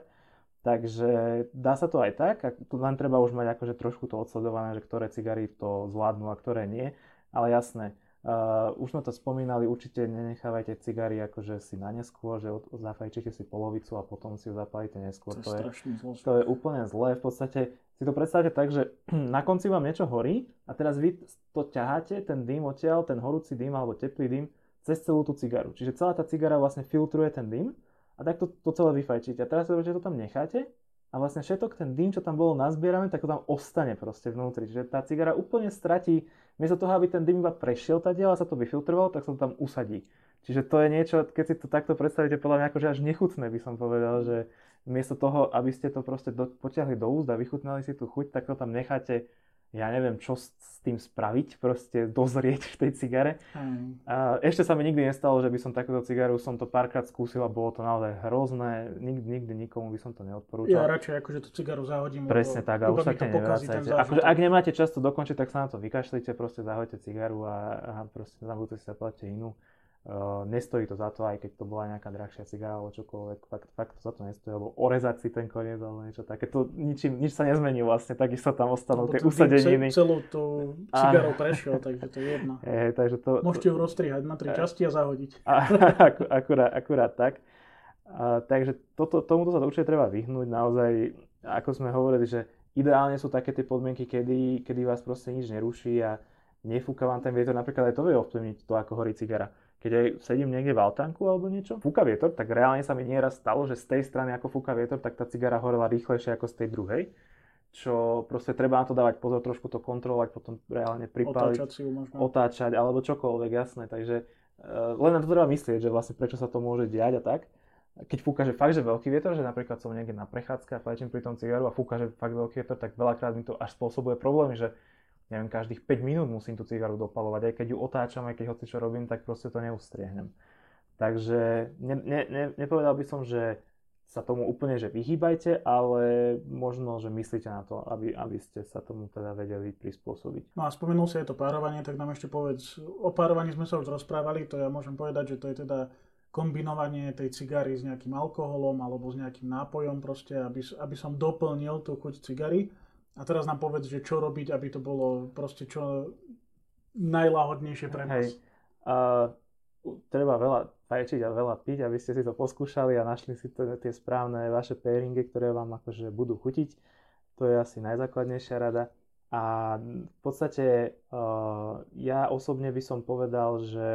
Takže dá sa to aj tak, tu len treba už mať akože trošku to odsledované, že ktoré cigary to zvládnu a ktoré nie, ale jasné, už sme to spomínali, určite nenechávajte cigary akože si na neskôr, že zafajčíte si polovicu a potom si ju zapálite neskôr, to je úplne zlé, v podstate si to predstavte tak, že na konci vám niečo horí a teraz vy to ťaháte, ten dym odtiaľ, ten horúci dym alebo teplý dym cez celú tú cigaru, čiže celá tá cigara vlastne filtruje ten dym. A tak to celé vyfajčíte. A teraz to tam necháte a vlastne všetok ten dym, čo tam bolo nazbieraný, tak to tam ostane proste vnútri. Čiže tá cigara úplne stratí, miesto toho, aby ten dym iba prešiel tá diela, sa to vyfiltrovalo, tak sa to tam usadí. Čiže to je niečo, keď si to takto predstavíte, podľa mňa akože až nechutné by som povedal, že miesto toho, aby ste to proste potiahli do úst a vychutnali si tú chuť, tak to tam necháte, ja neviem, čo s tým spraviť, proste dozrieť v tej cigare. A ešte sa mi nikdy nestalo, že by som takúto cigaru, som to párkrát skúsil a bolo to naozaj hrozné. Nikdy nikomu by som to neodporúčal. Ja radšej akože tú cigaru zahodím. Presne tak, a už sa to nevracajte. Akože ak nemáte čas to dokončiť, tak sa na to vykašlite, proste zahodite cigaru a proste na budúce si zaplatíte inú. Nestojí to za to, aj keď to bola nejaká drahšia cigara alebo čokoľvek, fakt to za to nestojí, alebo orezať si ten koniec alebo niečo také, to nič sa nezmení vlastne, takisto tam ostanú tie usadeniny. Celú tú cigaru prešiel, takže to je jedno. Takže to, môžete ju rozstrihať na 3 časti a zahodiť. Akurát tak. Takže tomuto sa to určite treba vyhnúť, naozaj, ako sme hovorili, že ideálne sú také tie podmienky, kedy vás proste nič neruší a nefúka vám ten vietor, napríklad aj to vie ovplyvniť to, ako horí cigara. keď aj sedím niekde v altánku alebo niečo, fúka vietor, tak reálne sa mi nieraz stalo, že z tej strany ako fúka vietor, tak tá cigara horela rýchlejšie ako z tej druhej. Čo proste treba na to dávať pozor, trošku to kontrolovať, potom reálne pripáliť, otáčať alebo čokoľvek, jasné. Takže len na to treba myslieť, že vlastne prečo sa to môže diať a tak. Keď fúka, že fakt, že veľký vietor, že napríklad som niekde na prechádzke a fajčím pri tom cigaru a fúka, že fakt veľký vietor, tak veľakrát mi to až spôsobuje problémy, že neviem, každých 5 minút musím tú cigaru dopaľovať, aj keď ju otáčam, aj keď hoci čo robím, tak proste to neustriehnem. Takže nepovedal by som, že sa tomu úplne že vyhýbajte, ale možno, že myslíte na to, aby ste sa tomu teda vedeli prispôsobiť. No a spomenul si aj to párovanie, tak nám ešte povedz, o párovaní sme sa už rozprávali, to ja môžem povedať, že to je teda kombinovanie tej cigary s nejakým alkoholom alebo s nejakým nápojom proste, aby som doplnil tú chuť cigary. A teraz nám povedz, že čo robiť, aby to bolo proste čo najlahodnejšie pre nás. Treba veľa fajčiť a veľa piť, aby ste si to poskúšali a našli si to, tie správne vaše pairingy, ktoré vám akože budú chutiť. To je asi najzákladnejšia rada. A v podstate ja osobne by som povedal, že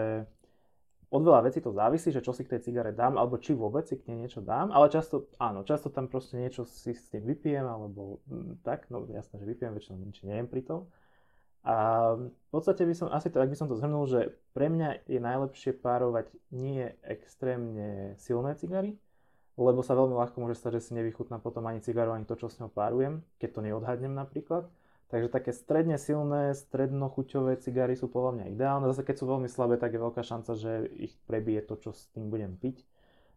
od veľa vecí to závisí, že čo si k tej cigare dám, alebo či vôbec si k nej niečo dám, ale často, áno, často tam proste niečo si s tým vypijem, alebo tak, no jasné, že vypijem, väčšinou nič nejem pri tom. A v podstate by som, asi tak by som to zhrnul, že pre mňa je najlepšie párovať nie extrémne silné cigary, lebo sa veľmi ľahko môže stať, že si nevychutná potom ani cigaru, ani to, čo s ňou párujem, keď to neodhadnem napríklad. Takže také stredne silné, strednochuťové cigary sú podľa mňa ideálne. Zase keď sú veľmi slabé, tak je veľká šanca, že ich prebije to, čo s tým budem piť.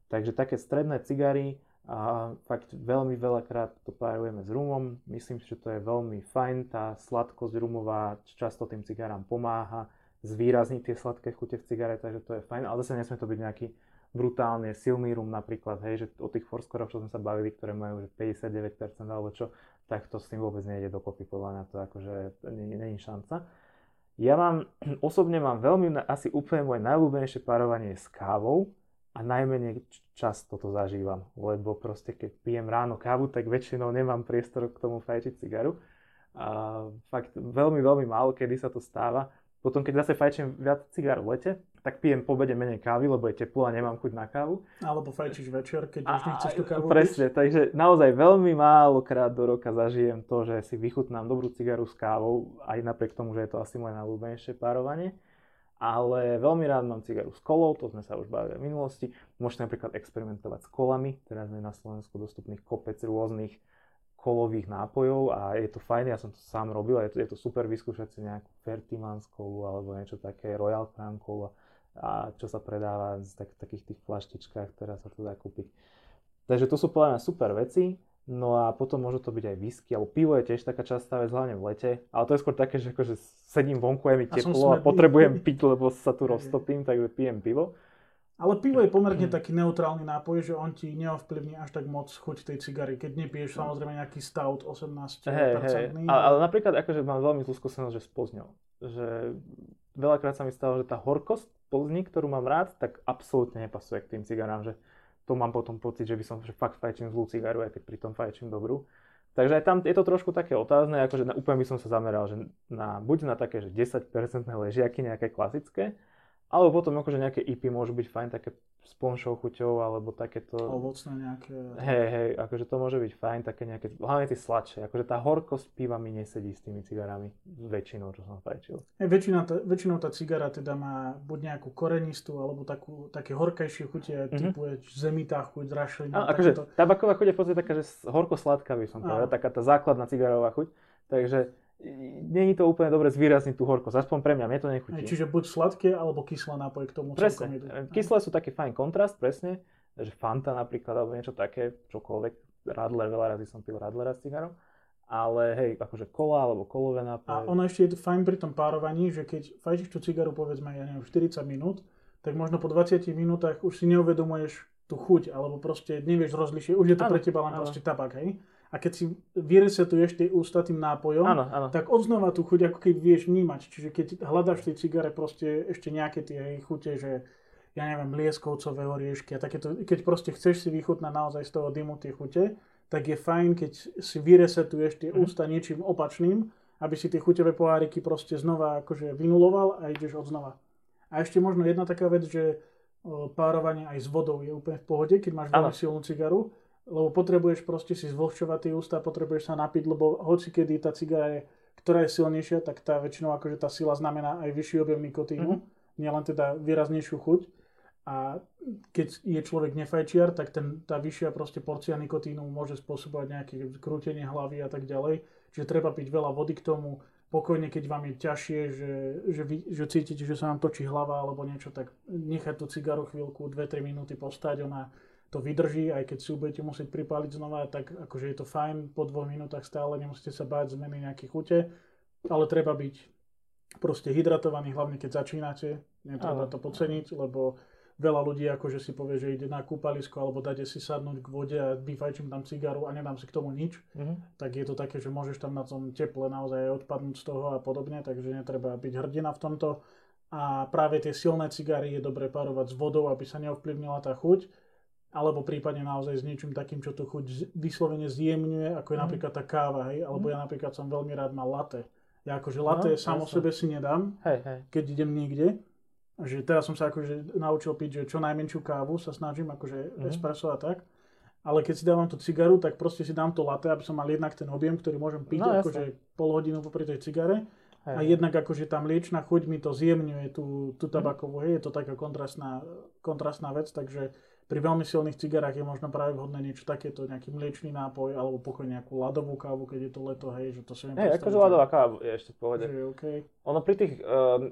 Takže také stredné cigary a fakt veľmi veľakrát to párujeme s rumom. Myslím si, že to je veľmi fajn. Tá sladkosť rumová často tým cigarám pomáha zvýrazniť tie sladké chute v cigare, takže to je fajn. Ale zase nesmie to byť nejaký brutálne silný rum napríklad, hej, že o tých forskorov, čo sme sa bavili, ktoré majú 59% alebo čo, tak to s tým vôbec nejde dokopy, podľa mňa to akože není šanca. Ja mám, osobne mám veľmi, asi úplne moje najľúbenejšie párovanie s kávou a najmenej často to zažívam, lebo proste keď pijem ráno kávu, tak väčšinou nemám priestor k tomu fajčiť cigaru. A fakt veľmi, veľmi málo, kedy sa to stáva. Potom keď zase fajčím viac cigár v lete, tak pijem po obede menej kávy, lebo je teplo a nemám chuť na kávu. Alebo fajčíš večer, keď už nechceš tú kávu. Presne, takže naozaj veľmi málokrát do roka zažijem to, že si vychutnám dobrú cigaru s kávou, aj napriek tomu, že je to asi moje najľúbenejšie párovanie. Ale veľmi rád mám cigaru s kolou, to sme sa už bavili v minulosti. Môžete napríklad experimentovať s kolami, teraz je na Slovensku dostupných kopec rôznych kolových nápojov a je to fajn, ja som to sám robil a je to super vyskúšať si nejakú Fentimans kolu alebo niečo také, Royal Crown kola. A čo sa predáva v takých tých flaštičkách, ktorá sa tu dá kúpiť. Takže to sú podľa mňa super veci, no a potom môžu to byť aj whisky, alebo pivo je tiež taká častá vec, hlavne v lete, ale to je skôr také, že akože sedím vonku, je mi teplo a potrebujem piť, lebo sa tu roztopím, takže pijem pivo. Ale pivo je pomerne taký neutrálny nápoj, že on ti neovplyvní až tak moc chuť tej cigary, keď nepiješ samozrejme nejaký stout 18%. Ale napríklad akože mám veľmi zlú skúsenosť, že s Plzňou. Že veľakrát sa mi stalo, že tá horkosť Plzni, ktorú mám rád, tak absolútne nepasuje k tým cigarám, že to mám potom pocit, že by som že fakt fajčím zlú cigaru, aj keď pri tom fajčím dobrú. Takže aj tam je to trošku také otázne, akože úplne by som sa zameral, že buď na také, že 10% ležiaky nejaké klasické, alebo potom akože nejaké IPy môžu byť fajn, také s plnšou chuťou, alebo takéto... Ovocné nejaké... Hej, akože to môže byť fajn, také nejaké... Hlavne tie sladšie, akože tá horkosť piva mi nesedí s tými cigarami väčšinou, čo som fajčil. Väčšinou tá cigara teda má buď nejakú korenistú, alebo také horkejšie chutie, typu je zemitá chuť, rašelina... Akože tabaková chuť je v podstate taká, že horko-sladká by som povedal, taká tá základná cigarová chuť, takže... Není to úplne dobre zvýrazniť tú horkosť, aspoň pre mňa, mne to nechutí. Čiže buď sladké, alebo kyslé nápoje k tomu celkom idú. Kyslé sú taký fajn kontrast, presne, že Fanta napríklad, alebo niečo také, čokoľvek, Radler, veľa razy som pil Radlera s cigarom, ale hej, akože kola, alebo kolové nápoje. A ono ešte je fajn pri tom párovaní, že keď fajčíš tú cigaru, povedzme, ja neviem, 40 minút, tak možno po 20 minútach už si neuvedomuješ tú chuť, alebo proste nevieš rozlišiť, už je to pre teba len proste tabak, hej? A keď si vyresetuješ tie ústa tým nápojom, tak odznova tú chuť ako keby vieš vnímať. Čiže keď hľadaš tie cigare proste ešte nejaké tie chute, že ja neviem, lieskovcové oriešky a takéto, keď proste chceš si vychutnať naozaj z toho dymu tie chute, tak je fajn, keď si vyresetuješ tie ústa niečím opačným, aby si tie chuťové poháriky proste znova akože vynuloval a ideš odznova. A A ešte možno jedna taká vec, že párovanie aj s vodou je úplne v pohode, keď máš veľmi silnú cigaru, lebo potrebuješ proste si zvlhčovať tie ústa, potrebuješ sa napiť, lebo hoci kedy tá cigara je, ktorá je silnejšia, tak tá väčšinou akože tá sila znamená aj vyšší objem nikotínu, nielen teda výraznejšiu chuť. A keď je človek nefajčiar, tak tá vyššia proste porcia nikotínu môže spôsobovať nejaké krútenie hlavy a tak ďalej. Čiže treba piť veľa vody k tomu, pokojne, keď vám je ťažšie, že cítite, že sa vám točí hlava alebo niečo, tak nechať tú cigaru chvíľku, 2-3 minúty postať, ona to vydrží, aj keď si ju budete musieť pripáliť znova, tak akože je to fajn, po 2 minútach stále nemusíte sa báť zmeny nejaké chute, ale treba byť proste hydratovaný, hlavne keď začínate, netreba to podceniť, lebo veľa ľudí akože si povie, že ide na kúpalisko alebo dáte si sadnúť k vode a vyfajčím tam cigaru a nedám si k tomu nič, tak je to také, že môžeš tam na tom teple naozaj odpadnúť z toho a podobne, takže netreba byť hrdina v tomto. A práve tie silné cigary je dobre párovať s vodou, aby sa neovplyvnila tá chuť, alebo prípadne naozaj s niečím takým, čo tú chuť vyslovene zjemňuje, ako je napríklad tá káva, hej? Alebo ja napríklad som veľmi rád mal latte. Ja akože latte sám o sebe si nedám, keď idem niekde. Že teraz som sa akože naučil piť, že čo najmenšiu kávu sa snažím, akože espresso a tak. Ale keď si dávam tú cigaru, tak proste si dám to latte, aby som mal jednak ten objem, ktorý môžem piť akože pol hodinu popri tej cigare. A jednak akože tá mliečna chuť mi to zjemňuje tú tabakovú. Je to taká kontrastná vec, takže pri veľmi silných cigarách je možno práve vhodné niečo takéto, nejaký mliečný nápoj alebo pokojne nejakú ľadovú kávu, keď je to leto, hej, že to sa nepredstaví. Akože ľadová káva je ešte v pohode. Ono pri tých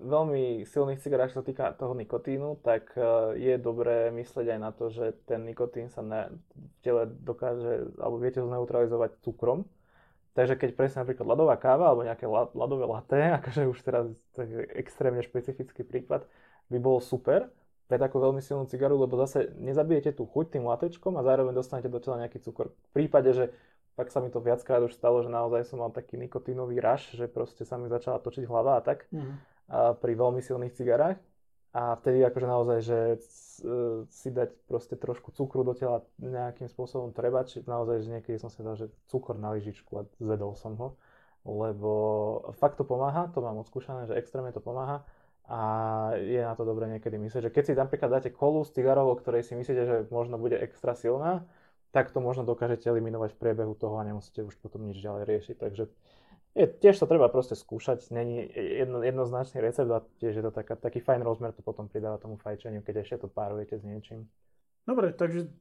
veľmi silných cigarách, čo sa týka toho nikotínu, tak je dobré myslieť aj na to, že ten nikotín sa v tele dokáže, alebo viete ho zneutralizovať cukrom. Takže keď presne napríklad ľadová káva alebo nejaké ľadové latte, akože už teraz taký extrémne špecifický príklad, by bol super pre takú veľmi silnú cigaru, lebo zase nezabijete tú chuť tým latečkom a zároveň dostanete do tela nejaký cukor. V prípade, že tak sa mi to viackrát už stalo, že naozaj som mal taký nikotínový rush, že proste sa mi začala točiť hlava a tak a pri veľmi silných cigarách. A vtedy akože naozaj, že si dať proste trošku cukru do tela nejakým spôsobom treba, či naozaj, že niekedy som si dal, že cukor na lyžičku a zjedol som ho, lebo fakt to pomáha, to mám odskúšané, že extrémne to pomáha. A je na to dobre niekedy myslieť, že keď si napríklad dáte kolu z cigarov, o ktorej si myslíte, že možno bude extra silná, tak to možno dokážete eliminovať v priebehu toho a nemusíte už potom nič ďalej riešiť. Takže tiež to treba proste skúšať, není jednoznačný recept a tiež je to taký fajn rozmer, to potom pridáva tomu fajčeniu, keď ešte to párujete s niečím. Dobre, takže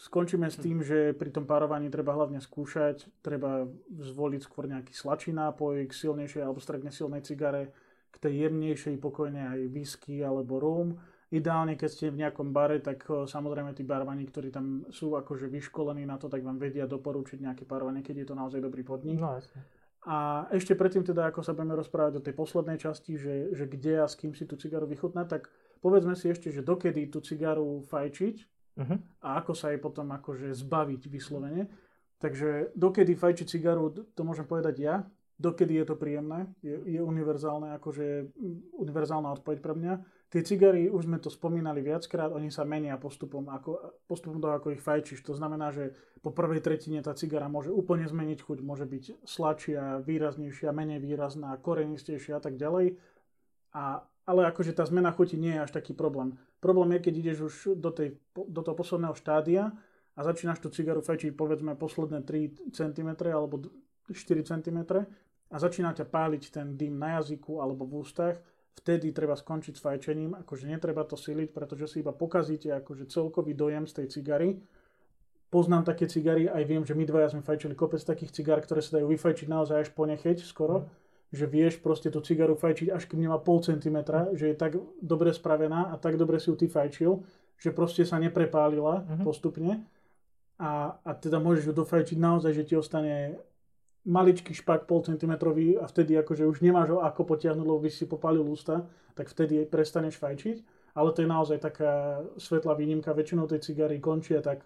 skončíme s tým, že pri tom párovaní treba hlavne skúšať, treba zvoliť skôr nejaký sladší nápoj k silnejšej alebo stredne silnej cigare, k tej jemnejšej pokojne aj whisky alebo rum. Ideálne, keď ste v nejakom bare, tak samozrejme tí barmani, ktorí tam sú akože vyškolení na to, tak vám vedia doporučiť nejaké párovanie, keď je to naozaj dobrý podnik. No, a ešte predtým teda, ako sa budeme rozprávať o tej poslednej časti, že kde a s kým si tú cigaru vychutná, tak povedzme si ešte, že dokedy tú cigaru fajčiť a ako sa jej potom akože zbaviť vyslovene. Takže dokedy fajčiť cigaru, to môžem povedať ja. Dokedy je to príjemné, je univerzálne, akože univerzálna odpoveď pre mňa. Tie cigary, už sme to spomínali viackrát, oni sa menia postupom toho, ako ich fajčíš. To znamená, že po prvej tretine tá cigara môže úplne zmeniť chuť, môže byť sladšia, výraznejšia, menej výrazná, korenistejšia a tak ďalej. Ale akože tá zmena chuti nie je až taký problém. Problém je, keď ideš už do toho posledného štádia a začínaš tú cigaru fajčiť povedzme posledné 3 cm alebo 4 cm, a začína ťa páliť ten dym na jazyku alebo v ústach, vtedy treba skončiť s fajčením, akože netreba to siliť, pretože si iba pokazíte akože celkový dojem z tej cigary. Poznám také cigary, aj viem, že my dvaja sme fajčili kopec takých cigár, ktoré sa dajú vyfajčiť naozaj až ponecheť skoro, že vieš proste tú cigaru fajčiť až kým nemá pol centimetra, že je tak dobre spravená a tak dobre si ju ty fajčil, že proste sa neprepálila postupne a teda môžeš ju dofajčiť naozaj, že ti ostane maličký špak pol centimetrový a vtedy akože už nemáš ho ako potiahnuť, lebo by si popálil ústa, tak vtedy prestaneš fajčiť. Ale to je naozaj taká svetlá výnimka. Väčšinou tej cigary končia tak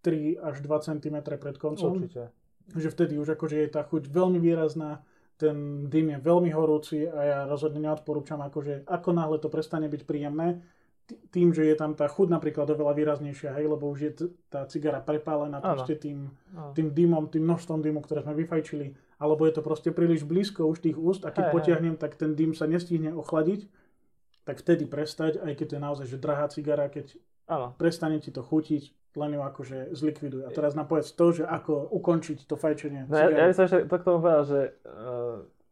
3 až 2 cm pred koncom. Určite. Že vtedy už akože je tá chuť veľmi výrazná, ten dym je veľmi horúci a ja rozhodne neodporúčam, akože ako náhle to prestane byť príjemné, tým, že je tam tá chuť napríklad oveľa výraznejšia, hej, lebo už je tá cigara prepálená proste tým dymom, tým množstvom dymu, ktoré sme vyfajčili, alebo je to proste príliš blízko už tých úst a keď potiahnem, tak ten dym sa nestihne ochladiť, tak vtedy prestať, aj keď to je naozaj že drahá cigara, keď prestane ti to chutiť, len ju akože zlikviduje. A teraz nám povedz to, že ako ukončiť to fajčenie cigary. Ja by som ešte to k tomu povedal, že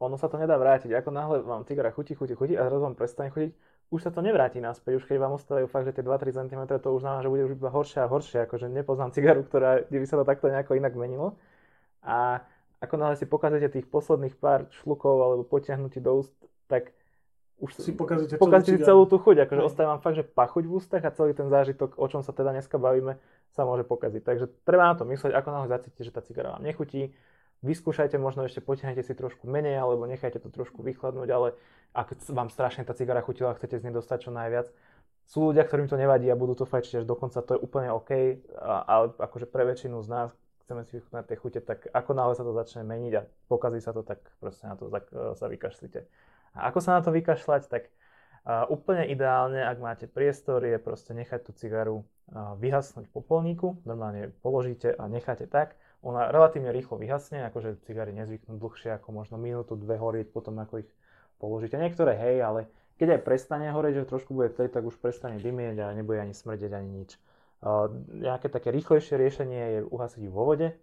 ono sa to nedá vrátiť. Ako náhle vám cigara chutí a zrazu vám prestane chutiť, už sa to nevráti naspäť. Už keď vám ostávajú fakt, že tie 2-3 cm, to už znamená, že bude už iba horšie a horšie. Akože nepoznám cigaru, ktorá by sa to takto nejako inak menilo. A ako náhle si pokazíte tých posledných pár šlukov alebo potiahnutí do úst, tak už si pokazíte celú tú chuť. Akože ostáva vám fakt, že pachuť v ústach a celý ten zážitok, o čom sa teda dneska bavíme, sa môže pokaziť. Takže treba na to mysleť, ako náhle zacítite, že tá cigara vám nechutí. Vyskúšajte, možno ešte potiahnete si trošku menej, alebo nechajte to trošku vychladnúť, ale ak vám strašne tá cigara chutila a chcete z nej dostať čo najviac. Sú ľudia, ktorým to nevadí a budú to fajčiť až dokonca, to je úplne OK, ale akože pre väčšinu z nás, chceme si vychutnať tie chute, tak ako náhle sa to začne meniť a pokazí sa to, tak proste na to sa vykašlite. A ako sa na to vykašľať, tak úplne ideálne, ak máte priestor, je proste nechať tú cigaru vyhasnúť po polníku, normálne položíte a necháte tak. Ona relatívne rýchlo vyhasne, akože cigary nezvyknú dlhšie ako možno minútu, dve horieť potom ako ich položíte. Niektoré hej, ale keď aj prestane horieť, že trošku bude tlieť, tak už prestane dymieť a nebude ani smrdeť, ani nič. Nejaké také rýchlejšie riešenie je uhasiť ju vo vode.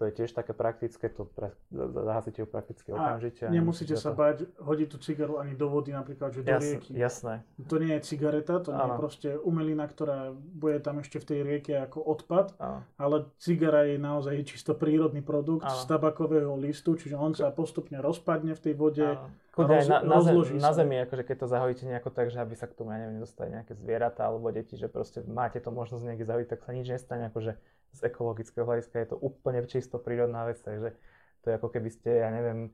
To je tiež také praktické, to zahasíte ju prakticky okamžite. A nemusíte sa bať hodiť tú cigaru ani do vody, napríklad, že do rieky. Jasné. To nie je cigareta, to nie je proste umelina, ktorá bude tam ešte v tej rieke ako odpad, ale cigara je naozaj čisto prírodný produkt z tabakového listu, čiže on sa postupne rozpadne v tej vode, rozloží sa. Na zemi, akože keď to zahojíte nejako tak, že aby sa k tomu, ja neviem, dostali nejaké zvieratá alebo deti, že proste máte to možnosť niekde zahojiť, tak sa nič nestane, akože z ekologického hľadiska je to úplne čisto prírodná vec, takže to je ako keby ste, ja neviem,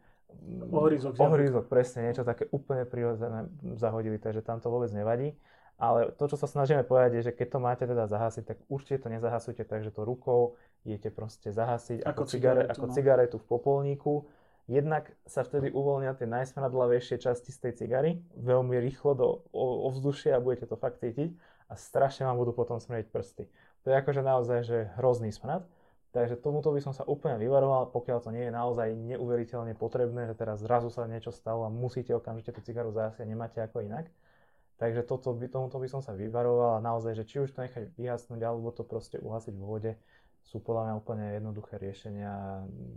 ohryzok, presne, niečo také úplne prírodné zahodili, takže tam to vôbec nevadí. Ale to, čo sa snažíme povedať, je, že keď to máte teda zahasiť, tak určite to nezahasujte, takže to rukou idete proste zahasiť ako cigaretu v popolníku. Jednak sa vtedy uvoľnia tie najsmradlavejšie časti z tej cigary, veľmi rýchlo do ovzdušia a budete to fakt cítiť a strašne vám budú potom smrieť prsty. To je akože naozaj že hrozný smrad, takže tomuto by som sa úplne vyvaroval, pokiaľ to nie je naozaj neuveriteľne potrebné, že teraz zrazu sa niečo stalo a musíte okamžite tú cigaru zahasiť a nemáte ako inak. Takže tomuto by som sa vyvaroval a naozaj, že či už to nechať vyhasnúť alebo to proste uhasiť v vode, sú podľa mňa úplne jednoduché riešenia a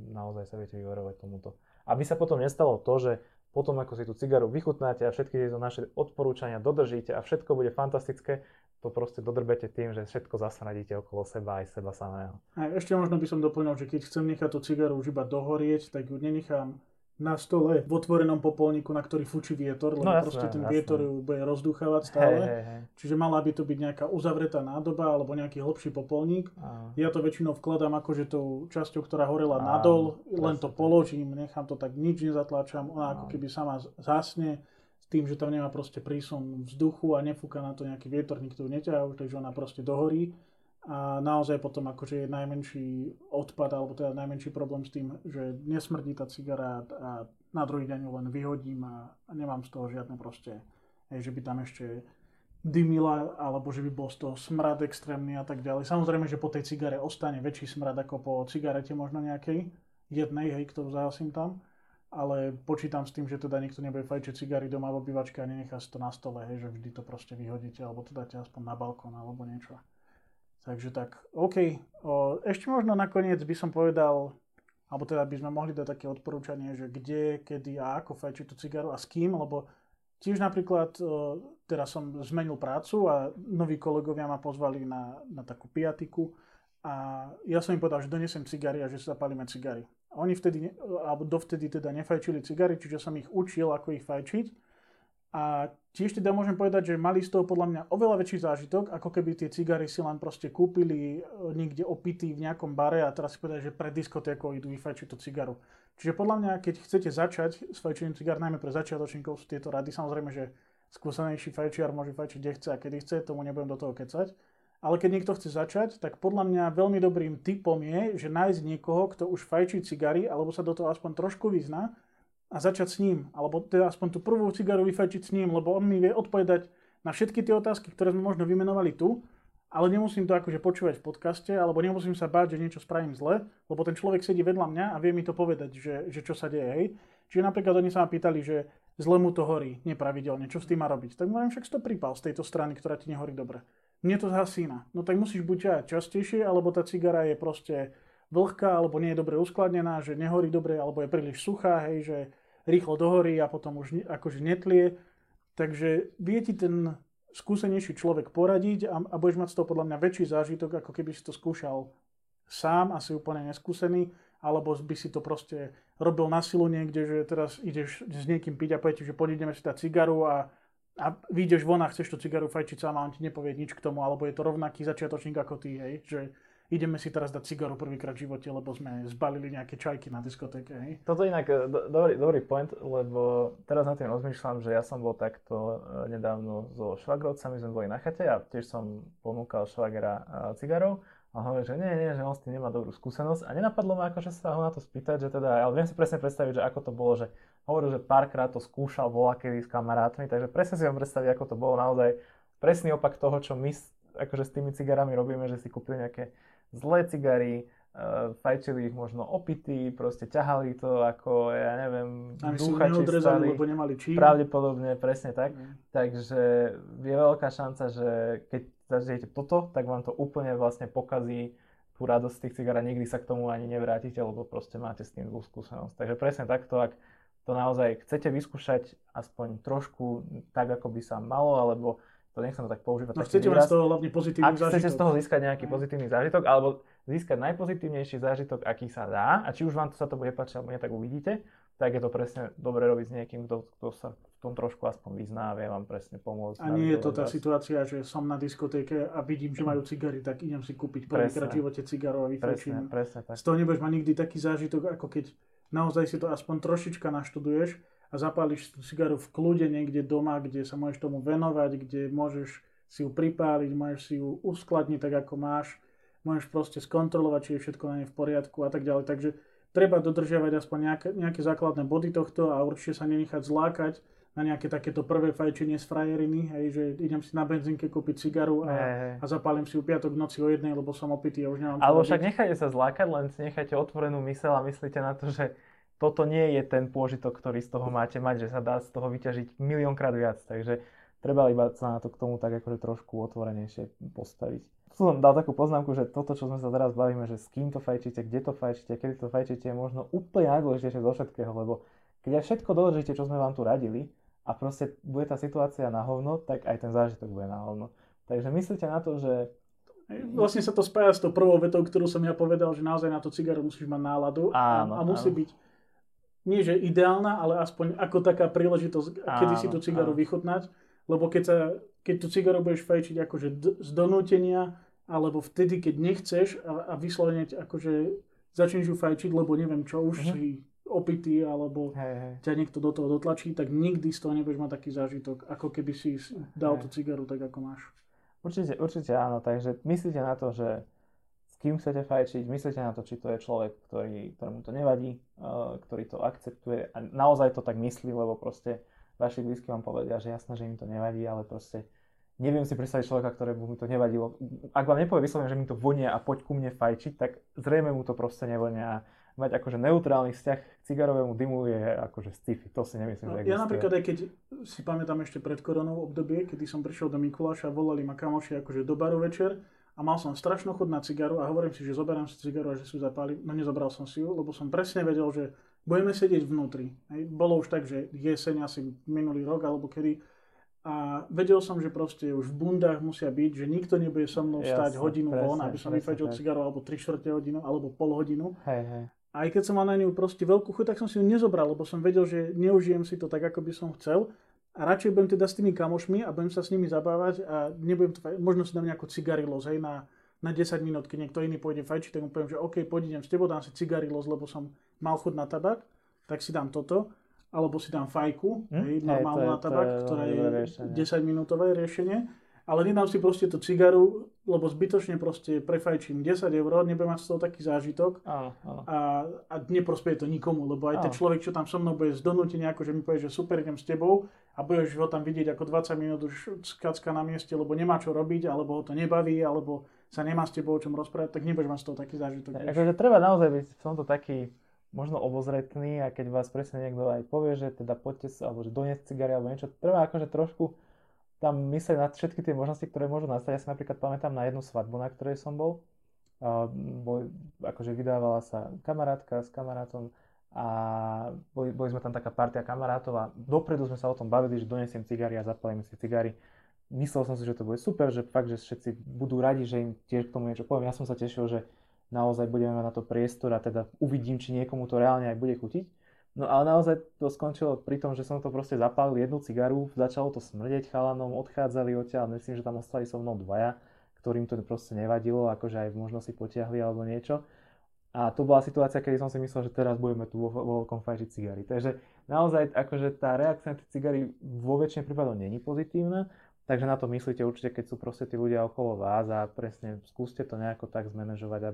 naozaj sa viete vyvarovať tomuto. Aby sa potom nestalo to, že potom ako si tú cigaru vychutnáte a všetky tieto naše odporúčania dodržíte a všetko bude fantastické, to proste dodrbete tým, že všetko zasradíte okolo seba aj seba samého. A ešte možno by som doplnil, že keď chcem nechať tú cigaru už iba dohorieť, tak ju nenechám na stole v otvorenom popolníku, na ktorý fučí vietor, lebo proste ten vietor ju bude rozduchávať stále. Hej. Čiže mala by to byť nejaká uzavretá nádoba alebo nejaký hlbší popolník. Ja to väčšinou vkladám akože tou časťou, ktorá horela nadol, len to položím, nechám to tak, nič nezatláčam, ona ako keby sama zhasne. Tým, že tam nemá proste prísun vzduchu a nefúka na to nejaký vietorník, ktorý neťahá, takže ona proste dohorí a naozaj potom akože je najmenší odpad alebo teda najmenší problém s tým, že nesmrdí tá cigara a na druhý deň ju len vyhodím a nemám z toho žiadne proste, že by tam ešte dymila alebo že by bol z toho smrad extrémny a tak ďalej. Samozrejme, že po tej cigare ostane väčší smrad ako po cigarete možno nejakej jednej, ktorú zahasím tam. Ale počítam s tým, že teda niekto nebude fajčiť cigary doma v obývačke a nenechá si to na stole, že vždy to proste vyhodíte alebo to dáte aspoň na balkón alebo niečo. Takže tak, OK. Ešte možno nakoniec by som povedal, alebo teda by sme mohli dať také odporúčanie, že kde, kedy a ako fajčiť tú cigaru a s kým, lebo tiež napríklad teraz som zmenil prácu a noví kolegovia ma pozvali na takú piatiku a ja som im povedal, že donesem cigary a že zapálime cigary. Oni vtedy, alebo dovtedy teda nefajčili cigary, čiže som ich učil, ako ich fajčiť. A tiež teda môžem povedať, že mali z toho podľa mňa oveľa väčší zážitok, ako keby tie cigary si len proste kúpili niekde opitý v nejakom bare a teraz si povedať, že pred diskotékou idú vyfajčiť tú cigaru. Čiže podľa mňa, keď chcete začať s fajčením cigár, najmä pre začiatočníkov sú tieto rady, samozrejme, že skúsenejší fajčiar môže fajčiť, kde chce a kedy chce, tomu nebudem do toho kecať. Ale keď niekto chce začať, tak podľa mňa veľmi dobrým tipom je, že nájsť niekoho, kto už fajčí cigary, alebo sa do toho aspoň trošku vyzná a začať s ním. Alebo teda aspoň tú prvú cigaru vyfajčiť s ním, lebo on mi vie odpovedať na všetky tie otázky, ktoré sme možno vymenovali tu, ale nemusím to akože počúvať v podcaste, alebo nemusím sa báť, že niečo spravím zle, lebo ten človek sedí vedľa mňa a vie mi to povedať, že čo sa deje. Hej. Čiže napríklad oni sa ma pýtali, že zle mu to horí nepravidelne, čo s tým má robiť? Tak môžem však to pripal z tejto strany, ktorá ti nehorí dobre. Mne to zhasína. No tak musíš buď častejšie, alebo tá cigara je proste vlhká, alebo nie je dobre uskladnená, že nehorí dobre, alebo je príliš suchá, hej, že rýchlo dohorí a potom už akože netlie. Takže vie ti ten skúsenejší človek poradiť a budeš mať z toho podľa mňa väčší zážitok, ako keby si to skúšal sám, asi úplne neskúsený, alebo by si to proste robil na silu niekde, že teraz ideš s niekým piť a poviete, že pôjdeme si dať cigaru a vyjdeš von a chceš tú cigaru fajčiť sám a on ti nepovie nič k tomu, alebo je to rovnaký začiatočník ako ty, hej, že ideme si teraz dať cigaru prvýkrát v živote, lebo sme zbalili nejaké čajky na diskotéke, hej. Toto inak dobrý point, lebo teraz nad tým rozmýšľam, že ja som bol takto nedávno so švagrovcami, sme boli na chate a tiež som ponúkal švagera cigarov. A hovorím, že nie, že on s tým nemá dobrú skúsenosť a nenapadlo ma akože sa ho na to spýtať, že teda, ale viem si presne predstaviť, že ako to bolo, že hovoril, že párkrát to skúšal voľakedy s kamarátmi, takže presne si vám predstaviť, ako to bolo naozaj presný opak toho, čo my akože s tými cigarami robíme, že si kúpili nejaké zlé cigary, fajčili ich možno opity, proste ťahali to ako, ja neviem, dúchači stali, pravdepodobne, presne tak, Takže je veľká šanca, že keď zažijete toto, tak vám to úplne vlastne pokazí tú radosť tých cigár a nikdy sa k tomu ani nevrátite, lebo proste máte s tým zlú skúsenosť. Takže presne takto, ak to naozaj chcete vyskúšať aspoň trošku tak, ako by sa malo, alebo to nechcem to tak používať. No chcete mať z toho hlavne pozitívny zážitok. Ak chcete z toho získať nejaký pozitívny zážitok, alebo získať najpozitívnejší zážitok, aký sa dá, a či už vám to sa to bude páčiť, alebo nie, tak uvidíte, tak je to presne dobre robiť s niekým, kto sa v tom trošku aspoň vyzná, vie vám presne pomôcť. A nie je to tá situácia, že som na diskotéke a vidím, že majú cigary, tak idem si kúpiť prvýkrát v živote cigarov a vyfajčím. Z toho nebudeš mať nikdy taký zážitok, ako keď naozaj si to aspoň trošička naštuduješ a zapáliš tú cigaru v kľude niekde doma, kde sa môžeš tomu venovať, kde môžeš si ju pripáliť, môžeš si ju uskladniť tak, ako máš, môžeš proste skontrolovať, či je všetko na nej v poriadku a tak ďalej. Takže treba dodržiavať aspoň nejaké základné body tohto a určite sa nenechať zlákať na nejaké takéto prvé fajčenie z frajeriny, hej, že idem si na benzínke kúpiť cigaru a zapálim si ju piatok v noci o 1:00, lebo som opitý a už nemám čo robiť. Ale však nechajte sa zlákať, len si nechajte otvorenú myseľ a myslíte na to, že toto nie je ten pôžitok, ktorý z toho máte mať, že sa dá z toho vyťažiť miliónkrát viac, takže treba iba sa na to k tomu tak akože trošku otvorenejšie postaviť. Tu som dal takú poznámku, že toto, čo sme sa teraz bavíme, že s kým to fajčíte, kde to fajčíte, kedy to fajčíte, je možno úplne najdôležitejšie zo všetkého, lebo keď všetko dodržíte, čo sme vám tu radili, a proste bude tá situácia na hovno, tak aj ten zážitok bude na hovno. Takže myslíte na to, že... Vlastne sa to spája s tou prvou vetou, ktorú som ja povedal, že naozaj na to cigaru musíš mať náladu a musí byť nie že ideálna, ale aspoň ako taká príležitosť, kedy si tú cigaru vychutnať. Lebo keď tú cigaru budeš fajčiť akože z donútenia, alebo vtedy, keď nechceš a vyslovene akože začneš ju fajčiť, lebo neviem čo už si... opitý, alebo ťa niekto do toho dotlačí, tak nikdy z toho nebudeš mať taký zážitok, ako keby si dal tú cigaru tak, ako máš. Určite áno, takže myslíte na to, že s kým chcete fajčiť, myslíte na to, či to je človek, ktorému to nevadí, ktorý to akceptuje a naozaj to tak myslí, lebo proste vaši blízky vám povedia, že jasné, že im to nevadí, ale proste neviem si predstaviť človeka, ktorému mu to nevadilo. Ak vám nepovie vyslovene, že mi to vonia a poď ku mne fajčiť, tak zrejme mu to proste nevonia. Mať akože neutrálny vzťah k cigarovému dymu je akože sci-fi, to si nemyslím, že existuje. Ja napríklad aj keď si pamätám ešte pred koronou obdobie, kedy som prišiel do Mikuláša, volali ma kamoši akože do baru večer a mal som strašnú chuť na cigaru a hovorím si, že zoberám si cigaru a že si ju zapálim, no nezobral som si ju, lebo som presne vedel, že budeme sedieť vnútri. Bolo už tak, že jeseň asi minulý rok alebo kedy a vedel som, že proste už v bundách musia byť, že nikto nebude so mnou stať hodinu von, aby som vyfajčil cigaru alebo 3/4 hodinu alebo pol hodinu. Aj keď som mal na ňu proste veľkú chuť, tak som si ju nezobral, lebo som vedel, že neužijem si to tak, ako by som chcel. A radšej budem teda s tými kamošmi a budem sa s nimi zabávať a nebudem to fajčiť. Možno si dám nejakú cigarilosť, hej, na 10 minút, keď niekto iný pôjde fajčiť, tak mu poviem, že OK, pôjdem s tebou, dám si cigarilosť, lebo som mal chuť na tabak, tak si dám toto. Alebo si dám fajku, normálnu na tabak, ktorá je 10-minútové riešenie. Ale nedám si proste tú cigaru, lebo zbytočne proste prefajčím 10 €, nebudem mať z toho taký zážitok a neprospieje to nikomu, lebo aj ten človek, čo tam so mnou bude z donútenia, akože mi povie, že super, idem s tebou a budeš ho tam vidieť ako 20 minút už skacka na mieste, lebo nemá čo robiť, alebo ho to nebaví, alebo sa nemá s tebou o čom rozprávať, tak nebudeš mať z toho taký zážitok. Takže treba naozaj byť v tomto taký možno obozretní a keď vás presne niekto aj povie, že teda poďte sa, alebo že doniesť cigary alebo niečo, treba akože trošku tam mysleť na všetky tie možnosti, ktoré môžu nastať. Ja si napríklad pamätám na jednu svadbu, na ktorej som bol. Akože vydávala sa kamarátka s kamarátom a boli sme tam taká partia kamarátov a dopredu sme sa o tom bavili, že donesiem cigary a zapalíme si cigary. Myslel som si, že to bude super, že fakt, že všetci budú radi, že im tiež k tomu niečo poviem. Ja som sa tešil, že naozaj budeme mať na to priestor a teda uvidím, či niekomu to reálne aj bude chutiť. No ale naozaj to skončilo pri tom, že som to proste zapálil jednu cigaru, začalo to smrdeť chalanom, odchádzali odtiaľ, myslím, že tam ostali so mnou dvaja, ktorým to proste nevadilo, akože aj možno si potiahli alebo niečo. A to bola situácia, kedy som si myslel, že teraz budeme tu vo veľkom fajčiť cigary. Takže naozaj akože tá reakcia na tie cigary vo väčšine prípadov není pozitívna. Takže na to myslíte určite, keď sú proste tí ľudia okolo vás a presne skúste to nejako tak zmanažovať,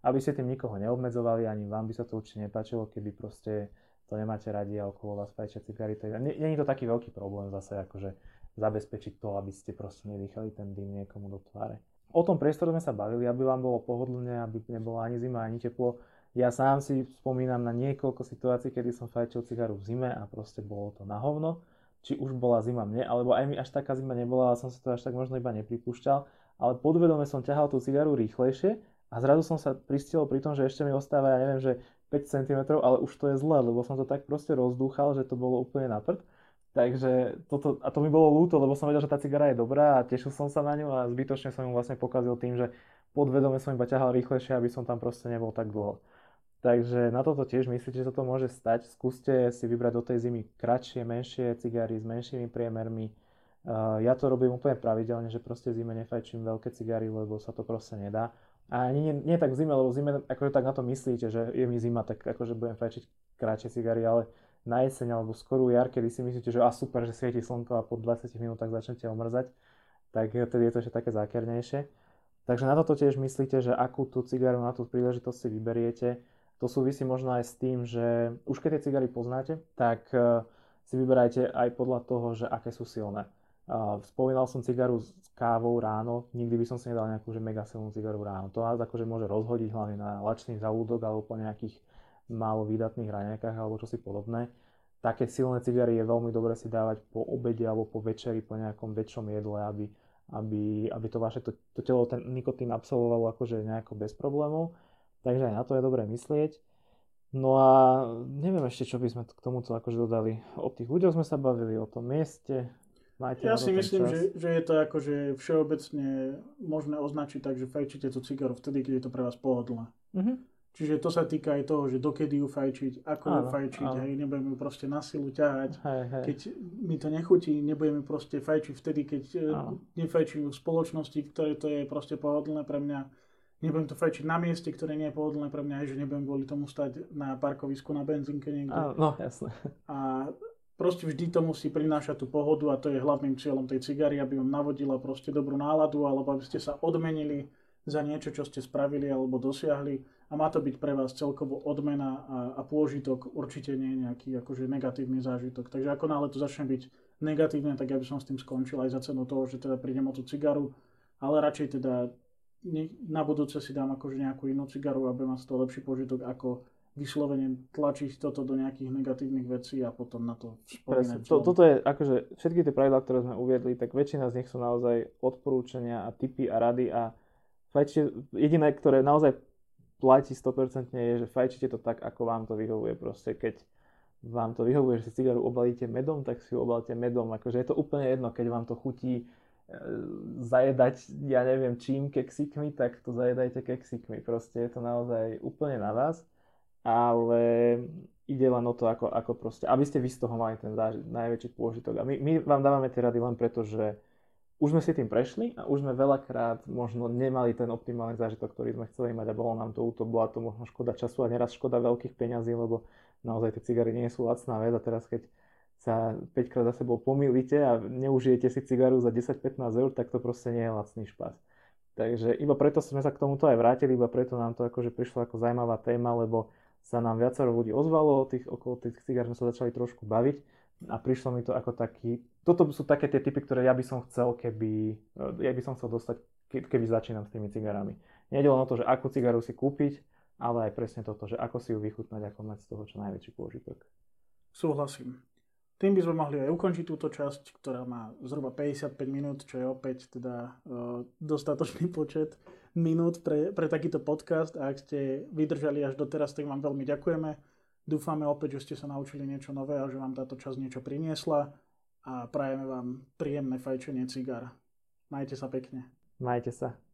aby ste tým nikoho neobmedzovali, ani vám by sa to určite nepáčilo, keby proste to nemáte radi a okolo vás fajčia cigary. Není to taký veľký problém zase akože zabezpečiť to, aby ste proste nedýchali ten dym niekomu do tváre. O tom priestore sme sa bavili, aby vám bolo pohodlné, aby nebolo ani zima, ani teplo. Ja sám si spomínam na niekoľko situácií, kedy som fajčil cigaru v zime a proste bolo to na hovno. Či už bola zima mne, alebo aj mi až taká zima nebola, ale som si to až tak možno iba nepripúšťal, ale podvedome som ťahal tú cigaru rýchlejšie a zrazu som sa pristihol pri tom, že ešte mi ostáva, ja neviem, že 5 cm, ale už to je zle, lebo som to tak proste rozdúchal, že to bolo úplne na prd. Takže toto, a to mi bolo ľúto, lebo som vedel, že tá cigara je dobrá a tešil som sa na ňu a zbytočne som ju vlastne pokazil tým, že podvedome som iba ťahal rýchlejšie, aby som tam proste nebol tak dlho. Takže na toto tiež myslíte, že sa to môže stať. Skúste si vybrať do tej zimy kratšie, menšie cigary s menšími priemermi. Ja to robím úplne pravidelne, že proste zime nefajčím veľké cigary, lebo sa to proste nedá. A nie tak v zime, lebo v zime akože tak na to myslíte, že je mi zima, tak akože budem fajčiť kratšie cigary, ale na jeseň alebo skorú jar, kedy si myslíte, že super, že svieti slnko a po 20 minútach začnete omrzať, tak tedy je to ešte také zákernejšie. Takže na toto tiež myslíte, že akú tú cigaru na tú príležitosť si vyberiete. To súvisí možno aj s tým, že už keď tie cigary poznáte, tak si vyberajte aj podľa toho, že aké sú silné. Spomínal som cigaru s kávou ráno, nikdy by som si nedal nejakú že mega silnú cigaru ráno. To vás akože môže rozhodiť hlavne na lačný žalúdok alebo po nejakých málo výdatných raňajkách alebo čosi podobné. Také silné cigary je veľmi dobre si dávať po obede alebo po večeri, po nejakom väčšom jedle, aby to vaše to telo ten nikotín absolvovalo akože nejako bez problémov. Takže aj na to je dobré myslieť. No a neviem ešte, čo by sme k tomuto akože dodali. O tých ľuďoch sme sa bavili, o tom mieste. Ja si myslím, že je to akože všeobecne možné označiť tak, že fajčíte tú cigaru vtedy, keď je to pre vás pohodlné. Mm-hmm. Čiže to sa týka aj toho, že dokedy ju fajčiť, ako ju fajčiť, hej, nebudeme ju proste na silu ťahať. Hej. Keď mi to nechutí, nebudeme proste fajčiť vtedy, keď nefajčím v spoločnosti, v ktorej to je proste pohodlné pre mňa. Nebudem to fajčiť na mieste, ktoré nie je pohodlné pre mňa, aj že nebudem kvôli tomu stať na parkovisku, na benzínke niekde. No, jasne. A proste vždy to musí prinášať tú pohodu a to je hlavným cieľom tej cigary, aby vám navodila proste dobrú náladu, alebo aby ste sa odmenili za niečo, čo ste spravili alebo dosiahli. A má to byť pre vás celkovo odmena a pôžitok, určite nie nejaký akože negatívny zážitok. Takže ako náhle to začne byť negatívne, tak ja by som s tým skončil aj za cenu toho, že teda prídem o tú cigaru, ale radšej teda na budúce si dám akože nejakú inú cigaru, aby mám z toho lepší požitok, ako vyslovene tlačiť toto do nejakých negatívnych vecí a potom na to spomínať. Toto je akože všetky tie pravidlá, ktoré sme uviedli, tak väčšina z nich sú naozaj odporúčania a tipy a rady a jediné, ktoré naozaj platí 100% je, že fajčite to tak, ako vám to vyhovuje. Proste keď vám to vyhovuje, že si cigaru obalíte medom, tak si ju obalte medom. Akože je to úplne jedno, keď vám to chutí zajedať, ja neviem čím, keksikmi, tak to zajedajte keksikmi. Proste je to naozaj úplne na vás, ale ide len o to, ako proste, aby ste vy z toho mali ten najväčší pôžitok. A my vám dávame tie rady len preto, že už sme si tým prešli a už sme veľakrát možno nemali ten optimálny zážitok, ktorý sme chceli mať a bolo nám to úto, bola to možno škoda času a neraz škoda veľkých peňazí, lebo naozaj tie cigary nie sú lacná vec a teraz keď sa 5-krát za sebou pomýlite a neužijete si cigaru za 10-15 €, tak to proste nie je lacný špás. Takže iba preto sme sa k tomuto aj vrátili, iba preto nám to akože prišlo ako zaujímavá téma, lebo sa nám viacero ľudí ozvalo, okolo tých cigár sme sa začali trošku baviť a prišlo mi to ako taký. Toto sú také tie typy, ktoré ja by som chcel dostať, keby začínam s tými cigarami. Nejde len o to, že akú cigaru si kúpiť, ale aj presne toto, že ako si ju vychutnať, ako mať z toho čo najväčší pôžitok. Súhlasím. Tým by sme mohli aj ukončiť túto časť, ktorá má zhruba 55 minút, čo je opäť teda dostatočný počet minút pre takýto podcast. A ak ste vydržali až doteraz, tak vám veľmi ďakujeme. Dúfame opäť, že ste sa naučili niečo nové a že vám táto časť niečo priniesla. A prajeme vám príjemné fajčenie cigár. Majte sa pekne. Majte sa.